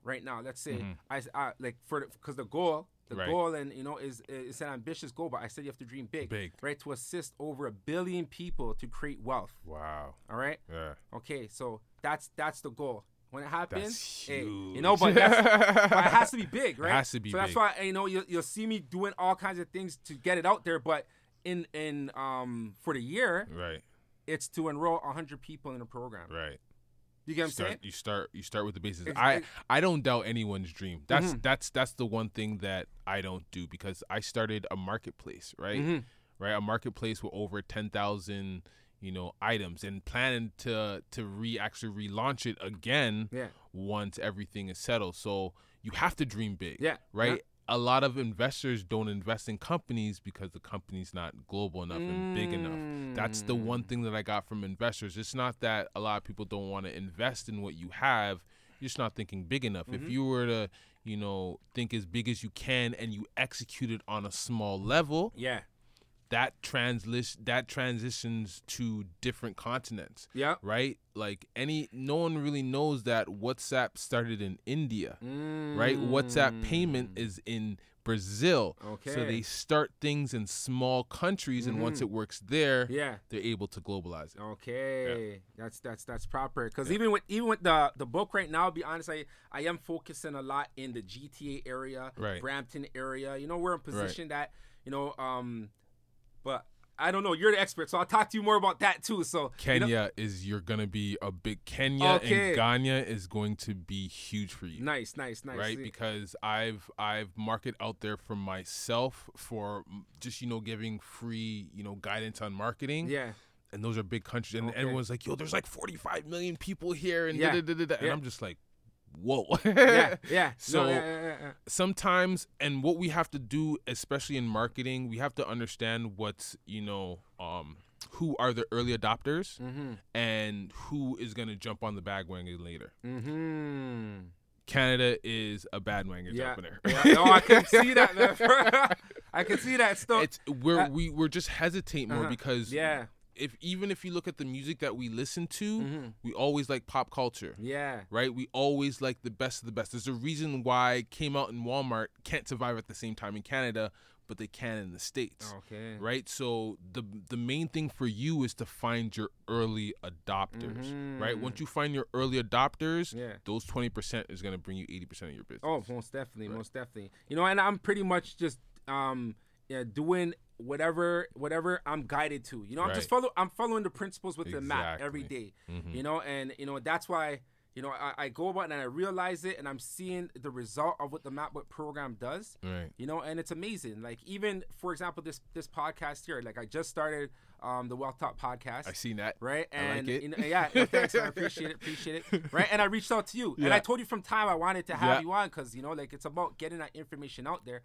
right now, let's say mm-hmm. I like for, because the goal, goal and is an ambitious goal, but I said you have to dream big, right? To assist over 1 billion people to create wealth. Wow. All right. Yeah. Okay. So that's the goal. When it happens, that's huge. But it has to be big, right? It has to be. So big. That's why you'll see me doing all kinds of things to get it out there. But in for the year, right? It's to enroll 100 people in a program, right? You get what I'm saying? You start with the basics. I don't doubt anyone's dream. That's mm-hmm. that's the one thing that I don't do, because I started a marketplace, right? Mm-hmm. Right, a marketplace with over 10,000, items, and planning to actually relaunch it again once everything is settled. So you have to dream big, right? Yeah. A lot of investors don't invest in companies because the company's not global enough and big enough. That's the one thing that I got from investors. It's not that a lot of people don't want to invest in what you have. You're just not thinking big enough. Mm-hmm. If you were to, think as big as you can and you execute it on a small level, that transitions to different continents. Yeah. Right? Like no one really knows that WhatsApp started in India. Mm. Right? WhatsApp payment is in Brazil. Okay. So they start things in small countries, and once it works there, they're able to globalize it. Okay. Yeah. That's proper. Because even with the book right now, I'll be honest, I am focusing a lot in the GTA area, Brampton area. We're in a position that, but I don't know. You're the expert, so I'll talk to you more about that too. So Kenya you're gonna be a big Kenya, and Ghana is going to be huge for you. Nice. Right, because I've marketed out there for myself for just giving free guidance on marketing. Yeah. And those are big countries, and everyone's like, there's like 45 million people here, and and I'm just like, whoa. So sometimes, and what we have to do, especially in marketing, we have to understand what's, who are the early adopters and who is going to jump on the bandwagon later. Mm-hmm. Canada is a bandwagon jumper. Yeah. No, I can see that, man. I can see that stuff. We're just hesitate more because if you look at the music that we listen to, we always like pop culture. Yeah. Right? We always like the best of the best. There's a reason why Came Out in Walmart can't survive at the same time in Canada, but they can in the States. Okay. Right? So the main thing for you is to find your early adopters, mm-hmm. right? Once you find your early adopters, yeah. those 20% is going to bring you 80% of your business. Oh, most definitely, right. most definitely. You know, and I'm pretty much just doing whatever I'm guided to. You know, I'm right. just following the principles with the map every day. Mm-hmm. You know, and you know that's why you know, I go about it and I realize it, and I'm seeing the result of what the MAP Book program does. Right. You know, and it's amazing. Like even, for example, this podcast here. Like I just started the Wealth Talk Podcast. I seen that. Right. And I like it. You know, yeah, no, thanks. I appreciate it. Right. And I reached out to you, yeah. and I told you from time I wanted to have yeah. you on because you know, like it's about getting that information out there.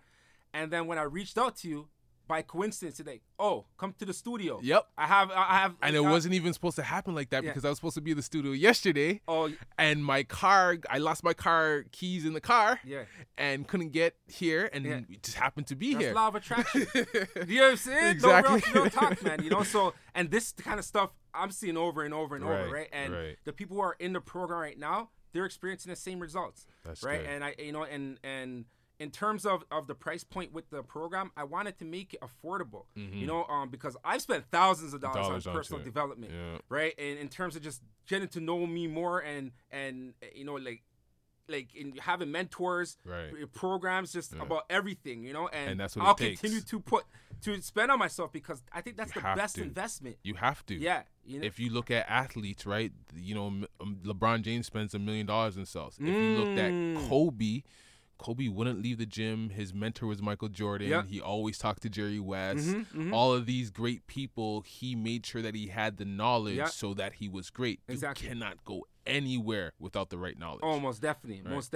And then when I reached out to you. By coincidence today, come to the studio. Yep, I have, and it wasn't even supposed to happen like that yeah. because I was supposed to be in the studio yesterday. Oh, and my car, I lost my car keys in the car. Yeah, and couldn't get here, and yeah. it just happened to be That's here. Law of attraction. You know what I'm saying? Exactly. No real talk, man. You know, so and this kind of stuff I'm seeing over and over and right, over, right? And right. the people who are in the program right now, they're experiencing the same results, That's right? Good. And I, you know, and. In terms of the price point with the program, I wanted to make it affordable, mm-hmm. you know, because I've spent thousands of dollars on personal development, yeah. right? And in terms of just getting to know me more and you know, like in having mentors, right. programs, just yeah. about everything, you know, and that's what I'll continue to spend on myself because I think that's the best investment. You have to. Yeah. You know? If you look at athletes, right, you know, LeBron James spends $1 million in self. If you looked at Kobe wouldn't leave the gym. His mentor was Michael Jordan. Yep. He always talked to Jerry West. Mm-hmm, mm-hmm. All of these great people, he made sure that he had the knowledge yep. so that he was great. Exactly. You cannot go anywhere without the right knowledge. Oh, most definitely. Right? Most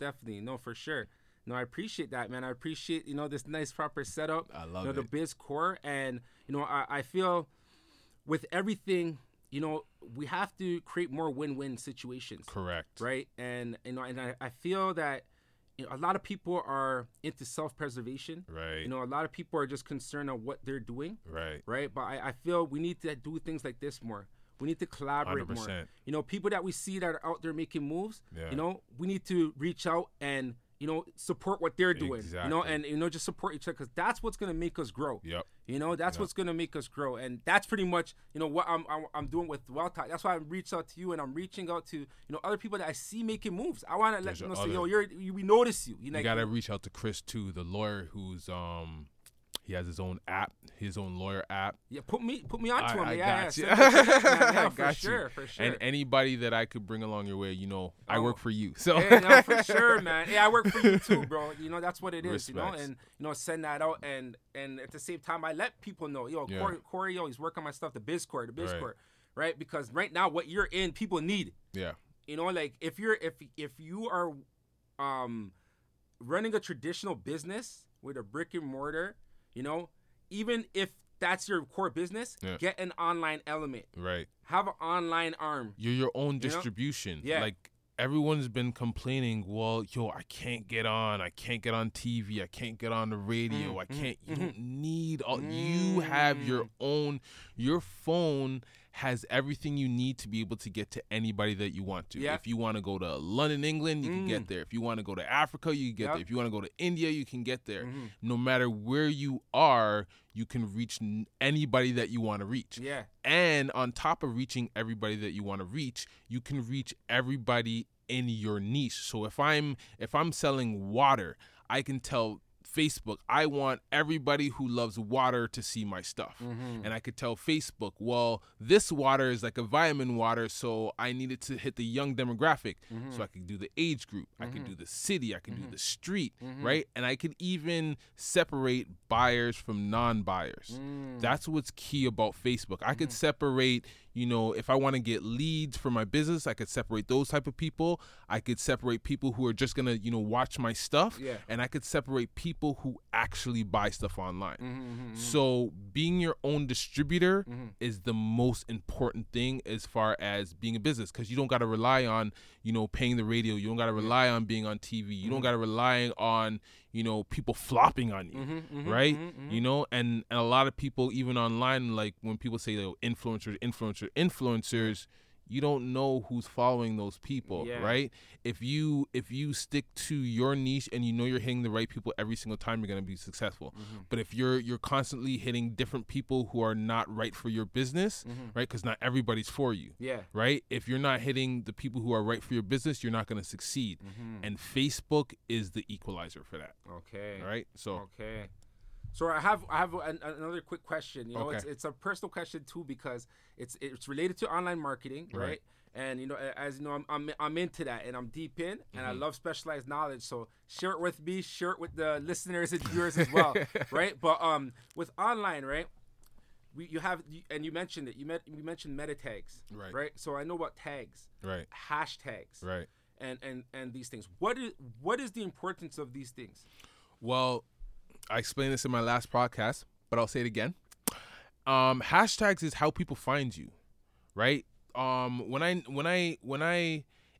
definitely. No, for sure. No, I appreciate that, man. I appreciate, you know, this nice proper setup. I love it. The BizKore. And, you know, I feel with everything, you know, we have to create more win-win situations. Correct. Right? And, you know, and I feel that, you know, a lot of people are into self-preservation. Right. You know, a lot of people are just concerned on what they're doing. Right. Right. But I feel we need to do things like this more. We need to collaborate 100%. More. You know, people that we see that are out there making moves, yeah. you know, we need to reach out and, you know, support what they're doing. Exactly. You know, and, you know, just support each other because that's what's going to make us grow. Yep. You know, that's yep. what's going to make us grow. And that's pretty much, you know, what I'm doing with Wealth Talk. That's why I reached out to you and I'm reaching out to, you know, other people that I see making moves. I want to let you know, say, yo, we notice you. You know, got to reach out to Chris, too, the lawyer who's, he has his own app, his own lawyer app. Yeah, put me on to him. I got you. For sure. And anybody that I could bring along your way, you know, I work for you. So hey, no, for sure, man. Yeah, I work for you too, bro. You know, that's what it is, you know, and, you know, send that out. And at the same time, I let people know, yo, yeah. Corey, he's working on my stuff, the BizKore, right? Because right now what you're in, people need. Yeah. You know, like if you are running a traditional business with a brick and mortar, you know, even if that's your core business, yeah. get an online element. Right. Have an online arm. You're your own distribution. You know? Yeah. Like everyone's been complaining, well, yo, I can't get on TV. I can't get on the radio. Mm-hmm. You don't need all. Mm-hmm. You have your phone has everything you need to be able to get to anybody that you want to. Yeah. If you want to go to London, England, you can get there. If you want to go to Africa, you can get there. If you want to go to India, you can get there. Mm-hmm. No matter where you are, you can reach anybody that you want to reach. Yeah. And on top of reaching everybody that you want to reach, you can reach everybody in your niche. So if I'm selling water, I can tell Facebook, I want everybody who loves water to see my stuff. Mm-hmm. And I could tell Facebook, well, this water is like a vitamin water, so I needed to hit the young demographic. Mm-hmm. So I could do the age group. Mm-hmm. I could do the city. I could do the street, right? And I could even separate buyers from non-buyers. Mm-hmm. That's what's key about Facebook. I could separate, you know, if I want to get leads for my business, I could separate those type of people. I could separate people who are just going to, you know, watch my stuff. Yeah. And I could separate people who actually buy stuff online. Mm-hmm. So being your own distributor is the most important thing as far as being a business, because you don't got to rely on, you know, paying the radio. You don't got to rely on being on TV. You don't got to rely on, you know, people flopping on you, right? Mm-hmm. You know, and a lot of people even online, like when people say, like, influencers, you don't know who's following those people, right? If you stick to your niche and you know you're hitting the right people every single time, you're going to be successful. Mm-hmm. But if you're constantly hitting different people who are not right for your business, right? Because not everybody's for you, right? If you're not hitting the people who are right for your business, you're not going to succeed. Mm-hmm. And Facebook is the equalizer for that. Okay. All right? So I have another quick question. You know, it's a personal question too, because it's related to online marketing, right? And you know, as you know, I'm into that and I'm deep in, and I love specialized knowledge. So share it with me, share it with the listeners and viewers as well, right? But with online, right? You mentioned meta tags, right? So I know about tags, right? Hashtags, right? And these things. What is the importance of these things? Well, I explained this in my last podcast, but I'll say it again. Hashtags is how people find you, right?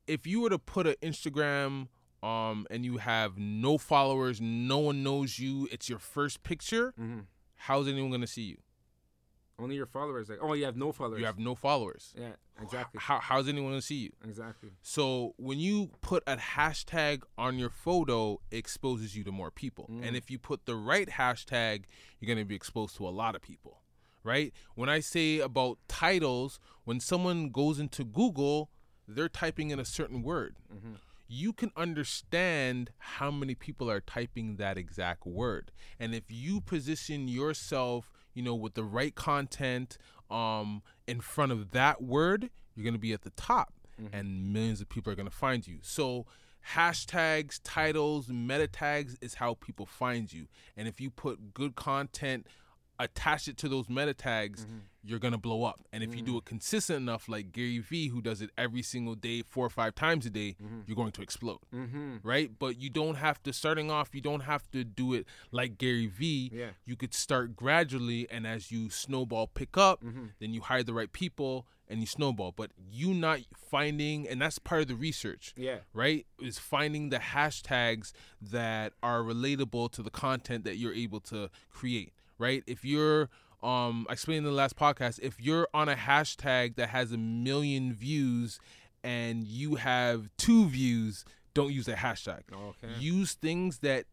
If you were to put an Instagram, and you have no followers, no one knows you, it's your first picture. Mm-hmm. How's anyone gonna see you? Only your followers. You have no followers. You have no followers. Yeah, exactly. How's anyone gonna see you? Exactly. So when you put a hashtag on your photo, it exposes you to more people. Mm. And if you put the right hashtag, you're gonna be exposed to a lot of people, right? When I say about titles, when someone goes into Google, they're typing in a certain word. Mm-hmm. You can understand how many people are typing that exact word. And if you position yourself, you know, with the right content in front of that word, you're going to be at the top, and millions of people are going to find you. So hashtags, titles, meta tags is how people find you. And if you put good content, attach it to those meta tags, you're going to blow up. And if you do it consistent enough, like Gary V, who does it every single day, 4 or 5 times a day, you're going to explode, right? But you don't have to do it like Gary V. Yeah. You could start gradually, and as you snowball pick up, then you hire the right people and you snowball. But you not finding, and that's part of the research, right, is finding the hashtags that are relatable to the content that you're able to create. Right? If you're, I explained in the last podcast, if you're on a hashtag that has 1 million views and you have 2 views, don't use that hashtag. Okay. Use things that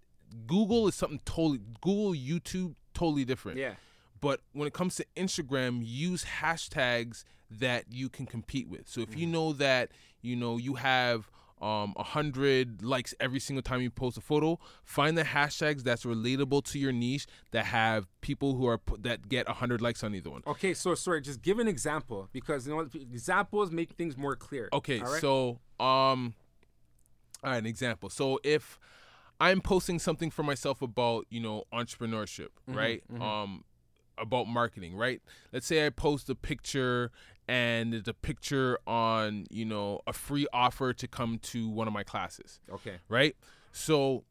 Google is something totally, Google, YouTube, totally different. Yeah. But when it comes to Instagram, use hashtags that you can compete with. So if you know that, you know, you have 100 likes every single time you post a photo, find the hashtags that's relatable to your niche that have people who are that get 100 likes on either one. Okay, so sorry, just give an example, because you know examples make things more clear. Okay, all right? So all right, an example. So if I'm posting something for myself about, you know, entrepreneurship, right? About marketing, right? Let's say I post a picture, and it's a picture on, you know, a free offer to come to one of my classes. Okay. Right? So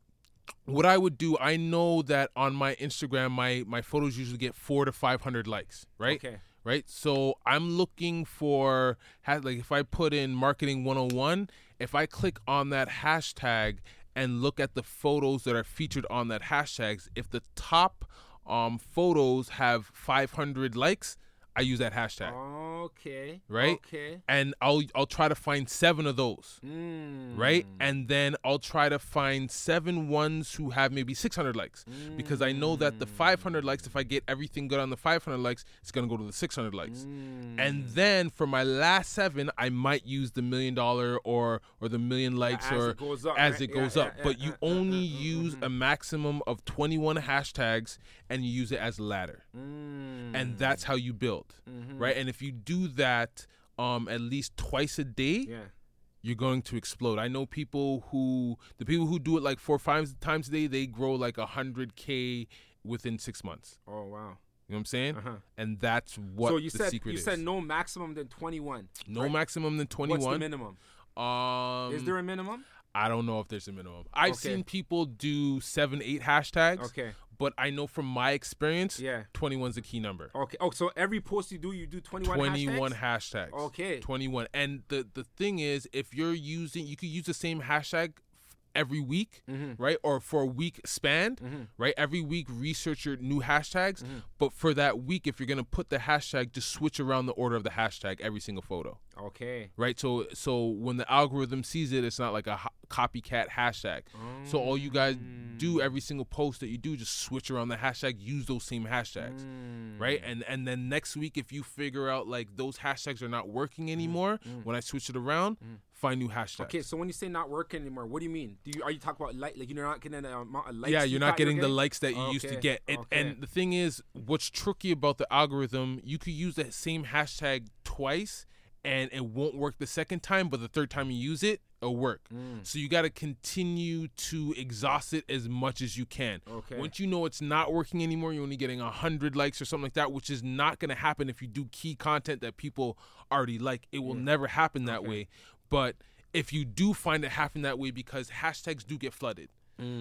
what I would do, I know that on my Instagram, my photos usually get 400 to 500 likes, right? Okay. Right? So I'm looking for, like, if I put in Marketing 101, if I click on that hashtag and look at the photos that are featured on that hashtags, if the top photos have 500 likes, I use that hashtag. Okay. Right? Okay. And I'll try to find 7 of those. Right? And then I'll try to find 7 ones who have maybe 600 likes, because I know that the 500 likes, if I get everything good on the 500 likes, it's going to go to the 600 likes. And then for my last 7, I might use the $1 million or the 1 million likes as it goes up. But you only use a maximum of 21 hashtags, and you use it as a ladder. And that's how you build. Right? And if you do that at least twice a day, you're going to explode. I know the people who do it like 4 or 5 times a day, they grow like 100K within 6 months. Oh, wow. You know what I'm saying? And that's what the secret is. So you said no maximum than 21. No maximum than 21. What's the minimum? Is there a minimum? I don't know if there's a minimum. I've seen people do 7, 8 hashtags. Okay. But I know from my experience, 21's the key number. Okay. Oh, so every post you do 21 hashtags? 21 hashtags. Okay. 21. And the thing is, if you could use the same hashtag every week, right? Or for a week span, right? Every week, research your new hashtags. But for that week, if you're going to put the hashtag, just switch around the order of the hashtag every single photo. Okay. Right? So when the algorithm sees it, it's not like a copycat hashtag. So all you guys do, every single post that you do, just switch around the hashtag, use those same hashtags, right? And then next week, if you figure out like those hashtags are not working anymore, when I switch it around, find new hashtags. Okay, so when you say not working anymore, what do you mean? Are you talking about like you're not getting the amount of likes? Yeah, you're not getting the likes that you used to get. And the thing is, what's tricky about the algorithm, you could use that same hashtag twice and it won't work the second time, but the third time you use it, it'll work. So you got to continue to exhaust it as much as you can. Okay. Once you know it's not working anymore, you're only getting 100 likes or something like that, which is not going to happen if you do key content that people already like. It will never happen that way. But if you do find it happen that way, because hashtags do get flooded,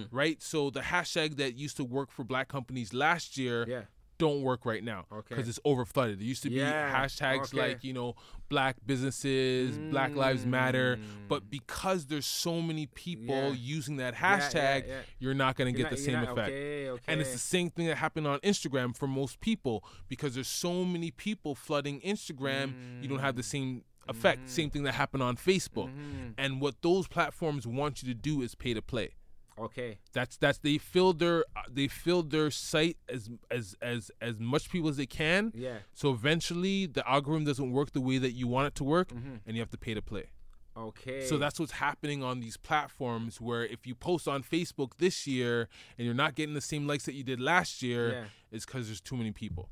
right? So the hashtag that used to work for black companies last year don't work right now because it's over flooded. There used to be hashtags like, you know, black businesses, Black Lives Matter. But because there's so many people using that hashtag, you're not going to get the same effect. Okay. And it's the same thing that happened on Instagram for most people, because there's so many people flooding Instagram, you don't have the same effect. Same thing that happened on Facebook. And what those platforms want you to do is pay to play. Okay. That's they fill their site as much people as they can. Yeah. So eventually the algorithm doesn't work the way that you want it to work, and you have to pay to play. Okay. So that's what's happening on these platforms, where if you post on Facebook this year and you're not getting the same likes that you did last year, it's because there's too many people.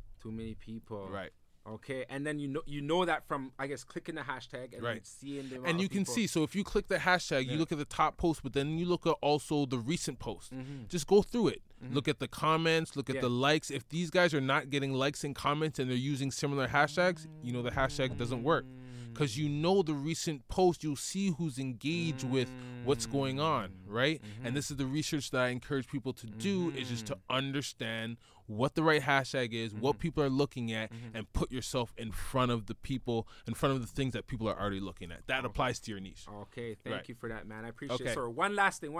Right. Okay, and then you know that from, I guess, clicking the hashtag and seeing the amount of people. Can see. So if you click the hashtag, you look at the top post, but then you look at also the recent post. Just go through it. Look at the comments, look at the likes. If these guys are not getting likes and comments and they're using similar hashtags, you know the hashtag doesn't work. Because you know the recent post, you'll see who's engaged with what's going on, right? And this is the research that I encourage people to do, is just to understand what the right hashtag is, what people are looking at, and put yourself in front of the people, in front of the things that people are already looking at. That applies to your niche. Okay, thank you for that, man. I appreciate it. So one last thing.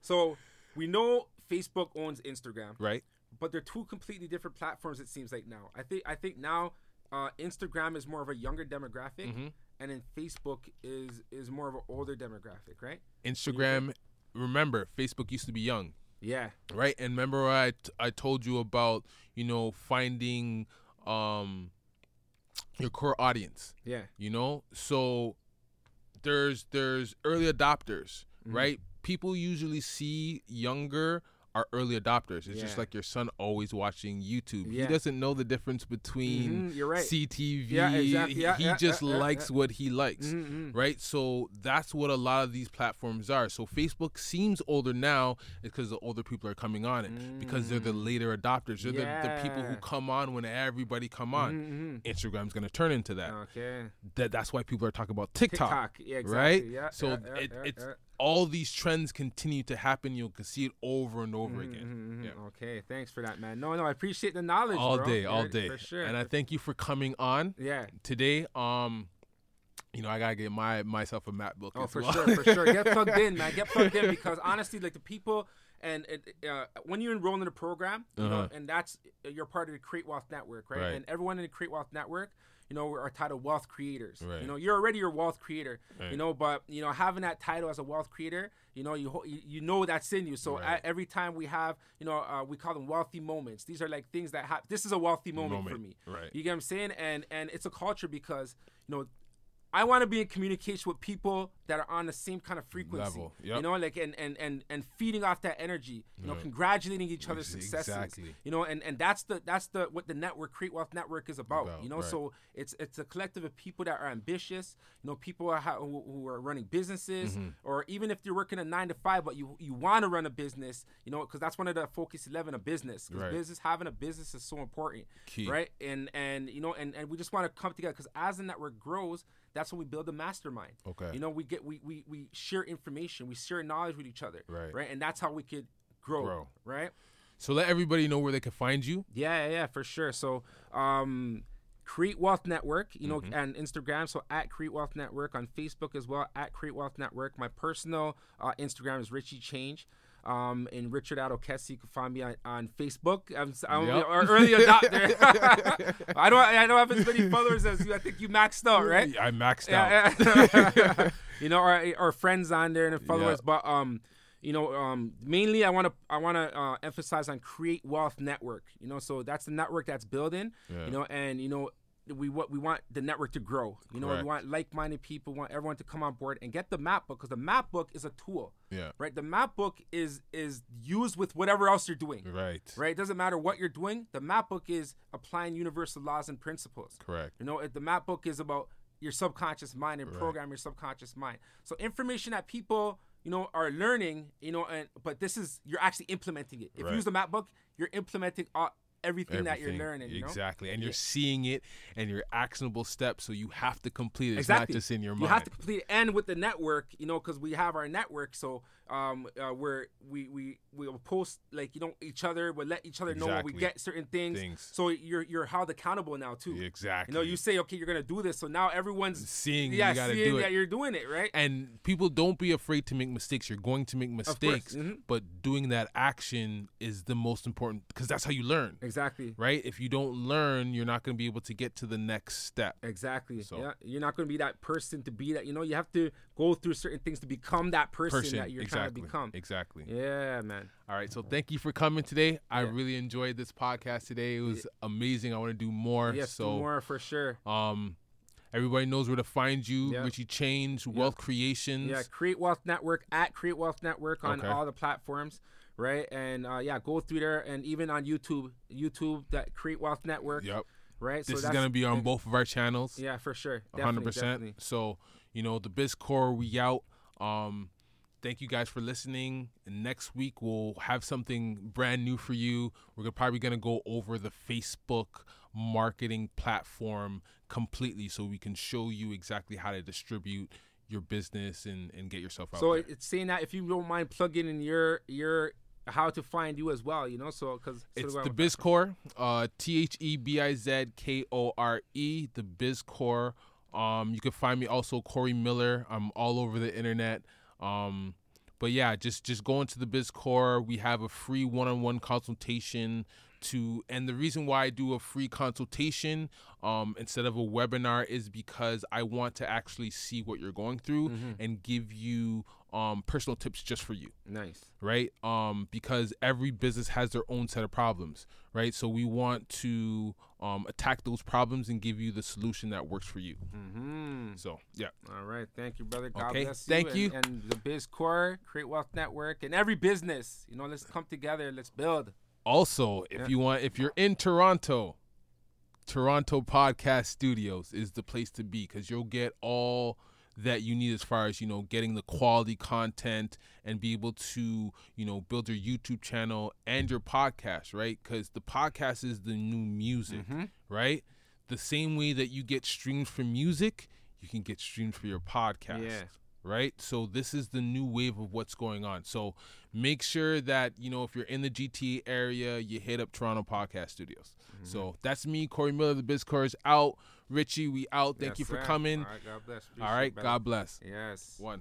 So we know Facebook owns Instagram. Right. But they're two completely different platforms, it seems like now. I think now... Instagram is more of a younger demographic, and then Facebook is more of an older demographic, right? Instagram, remember, Facebook used to be young. Yeah. Right? And remember I told you about, you know, finding your core audience. Yeah. You know? So there's early adopters, right? People usually see younger are early adopters. It's just like your son always watching YouTube. Yeah. He doesn't know the difference between CTV. Yeah, exactly. He just likes what he likes, right? So that's what a lot of these platforms are. So Facebook seems older now because the older people are coming on it, because they're the later adopters. They're the people who come on when everybody come on. Instagram's going to turn into that. Okay. That's why people are talking about TikTok. Yeah, exactly. Right? Yeah, so it's... all these trends continue to happen. You can see it over and over again. Yeah. Okay, thanks for that, man. No, I appreciate the knowledge, all day, for sure. And I thank you for coming on. Yeah. Today, you know, I gotta get myself a map book. Oh, as well. for sure. Get plugged in, man. Get plugged in, because honestly, like the people, and when you enroll in the program, you know, and that's you're part of the Create Wealth Network, right? And everyone in the Create Wealth Network, you know, are titled wealth creators. Right. You know, you're already your wealth creator. Right. You know, but you know, having that title as a wealth creator, you know, you know that's in you. So every time we have, you know, we call them wealthy moments. These are like things that happen. This is a wealthy moment for me. Right. You get what I'm saying? And it's a culture, because you know, I want to be in communication with people that are on the same kind of frequency. Level. Yep. You know, like and feeding off that energy, you know, congratulating each other's successes. Exactly. You know, and that's what the network, Create Wealth Network, is about. You know, so it's a collective of people that are ambitious, you know, people who are running businesses, or even if you're working a 9 to 5, but you want to run a business, you know, because that's one of the Focus 11, a business. Because having a business is so important. Key. Right? And you know, and we just want to come together, because as the network grows, that's when we build a mastermind. Okay. You know, we get we share information, we share knowledge with each other. Right. And that's how we could grow. Right. So let everybody know where they can find you. Yeah, for sure. So Create Wealth Network, you know, and Instagram. So at Create Wealth Network, on Facebook as well, at Create Wealth Network. My personal Instagram is Richie Change. And Richard Adocassi, you can find me on Facebook. I'm early adopter. I don't have as many followers as you. I think you maxed out, right? I maxed out. You know, our friends on there and followers, but you know, mainly I want to emphasize on Create Wealth Network. You know, so that's the network that's building. Yeah. You know, and you know. We want the network to grow. You know, correct. We want like-minded people. We want everyone to come on board and get the map book, because the map book is a tool. Yeah. Right. The map book is used with whatever else you're doing. Right. Right. It doesn't matter what you're doing. The map book is applying universal laws and principles. Correct. You know, the map book is about your subconscious mind and program your subconscious mind. So information that people, you know, are learning. You know, but this is, you're actually implementing it. If you use the map book, you're implementing everything that you're learning, you know? Exactly, and you're seeing it, and your actionable steps. So you have to complete it. It's not just in your mind. You have to complete it, and with the network, you know, because we have our network. So where we will post, like, you know, each other. We'll let each other know when we get certain things. So you're held accountable now too. Exactly. You know, you say, okay, you're gonna do this. So now everyone's seeing. Yeah, you gotta do it. That you're doing it right. And people, don't be afraid to make mistakes. You're going to make mistakes, but doing that action is the most important, because that's how you learn. Exactly. Right? If you don't learn, you're not going to be able to get to the next step. Exactly. So. Yeah. You're not going to be that person to be that. You know, you have to go through certain things to become that person that you're trying to become. Exactly. Yeah, man. All right. So thank you for coming today. Yeah. I really enjoyed this podcast today. It was amazing. I want to do more. Yes, so, more for sure. Everybody knows where to find you, Richie Change, Wealth Creations. Yeah, Create Wealth Network, at Create Wealth Network on all the platforms. Right, and go through there, and even on YouTube that Create Wealth Network. Yep. Right. This is gonna be on both of our channels. Yeah, for sure. 100%. So, you know, the BizKore, we out. Thank you guys for listening. And next week we'll have something brand new for you. We're probably gonna go over the Facebook marketing platform completely, so we can show you exactly how to distribute your business and get yourself out. So there. It's saying that, if you don't mind plugging in your how to find you as well, you know, so because it's the BizKore, TheBizKore, the BizKore. You can find me also Corey Miller. I'm all over the internet. But yeah, just go into the BizKore. We have a free one-on-one consultation. And the reason why I do a free consultation instead of a webinar is because I want to actually see what you're going through and give you personal tips just for you. Nice. Right? Because every business has their own set of problems, right? So we want to attack those problems and give you the solution that works for you. So, yeah. All right. Thank you, brother. God bless you. Thank you. And the BizKore, Create Wealth Network, and every business, you know, let's come together. Let's build. Also, if you want, if you're in Toronto, Toronto Podcast Studios is the place to be, because you'll get all that you need as far as, you know, getting the quality content and be able to, you know, build your YouTube channel and your podcast, right? Because the podcast is the new music, right? The same way that you get streams for music, you can get streams for your podcast. Yeah. Right? So this is the new wave of what's going on. So make sure that, you know, if you're in the GTA area, you hit up Toronto Podcast Studios. So that's me, Corey Miller, the BizKore is out. Richie, we out. Thank you for coming. All right, God bless. Appreciate it, brother. God bless. Yes. One.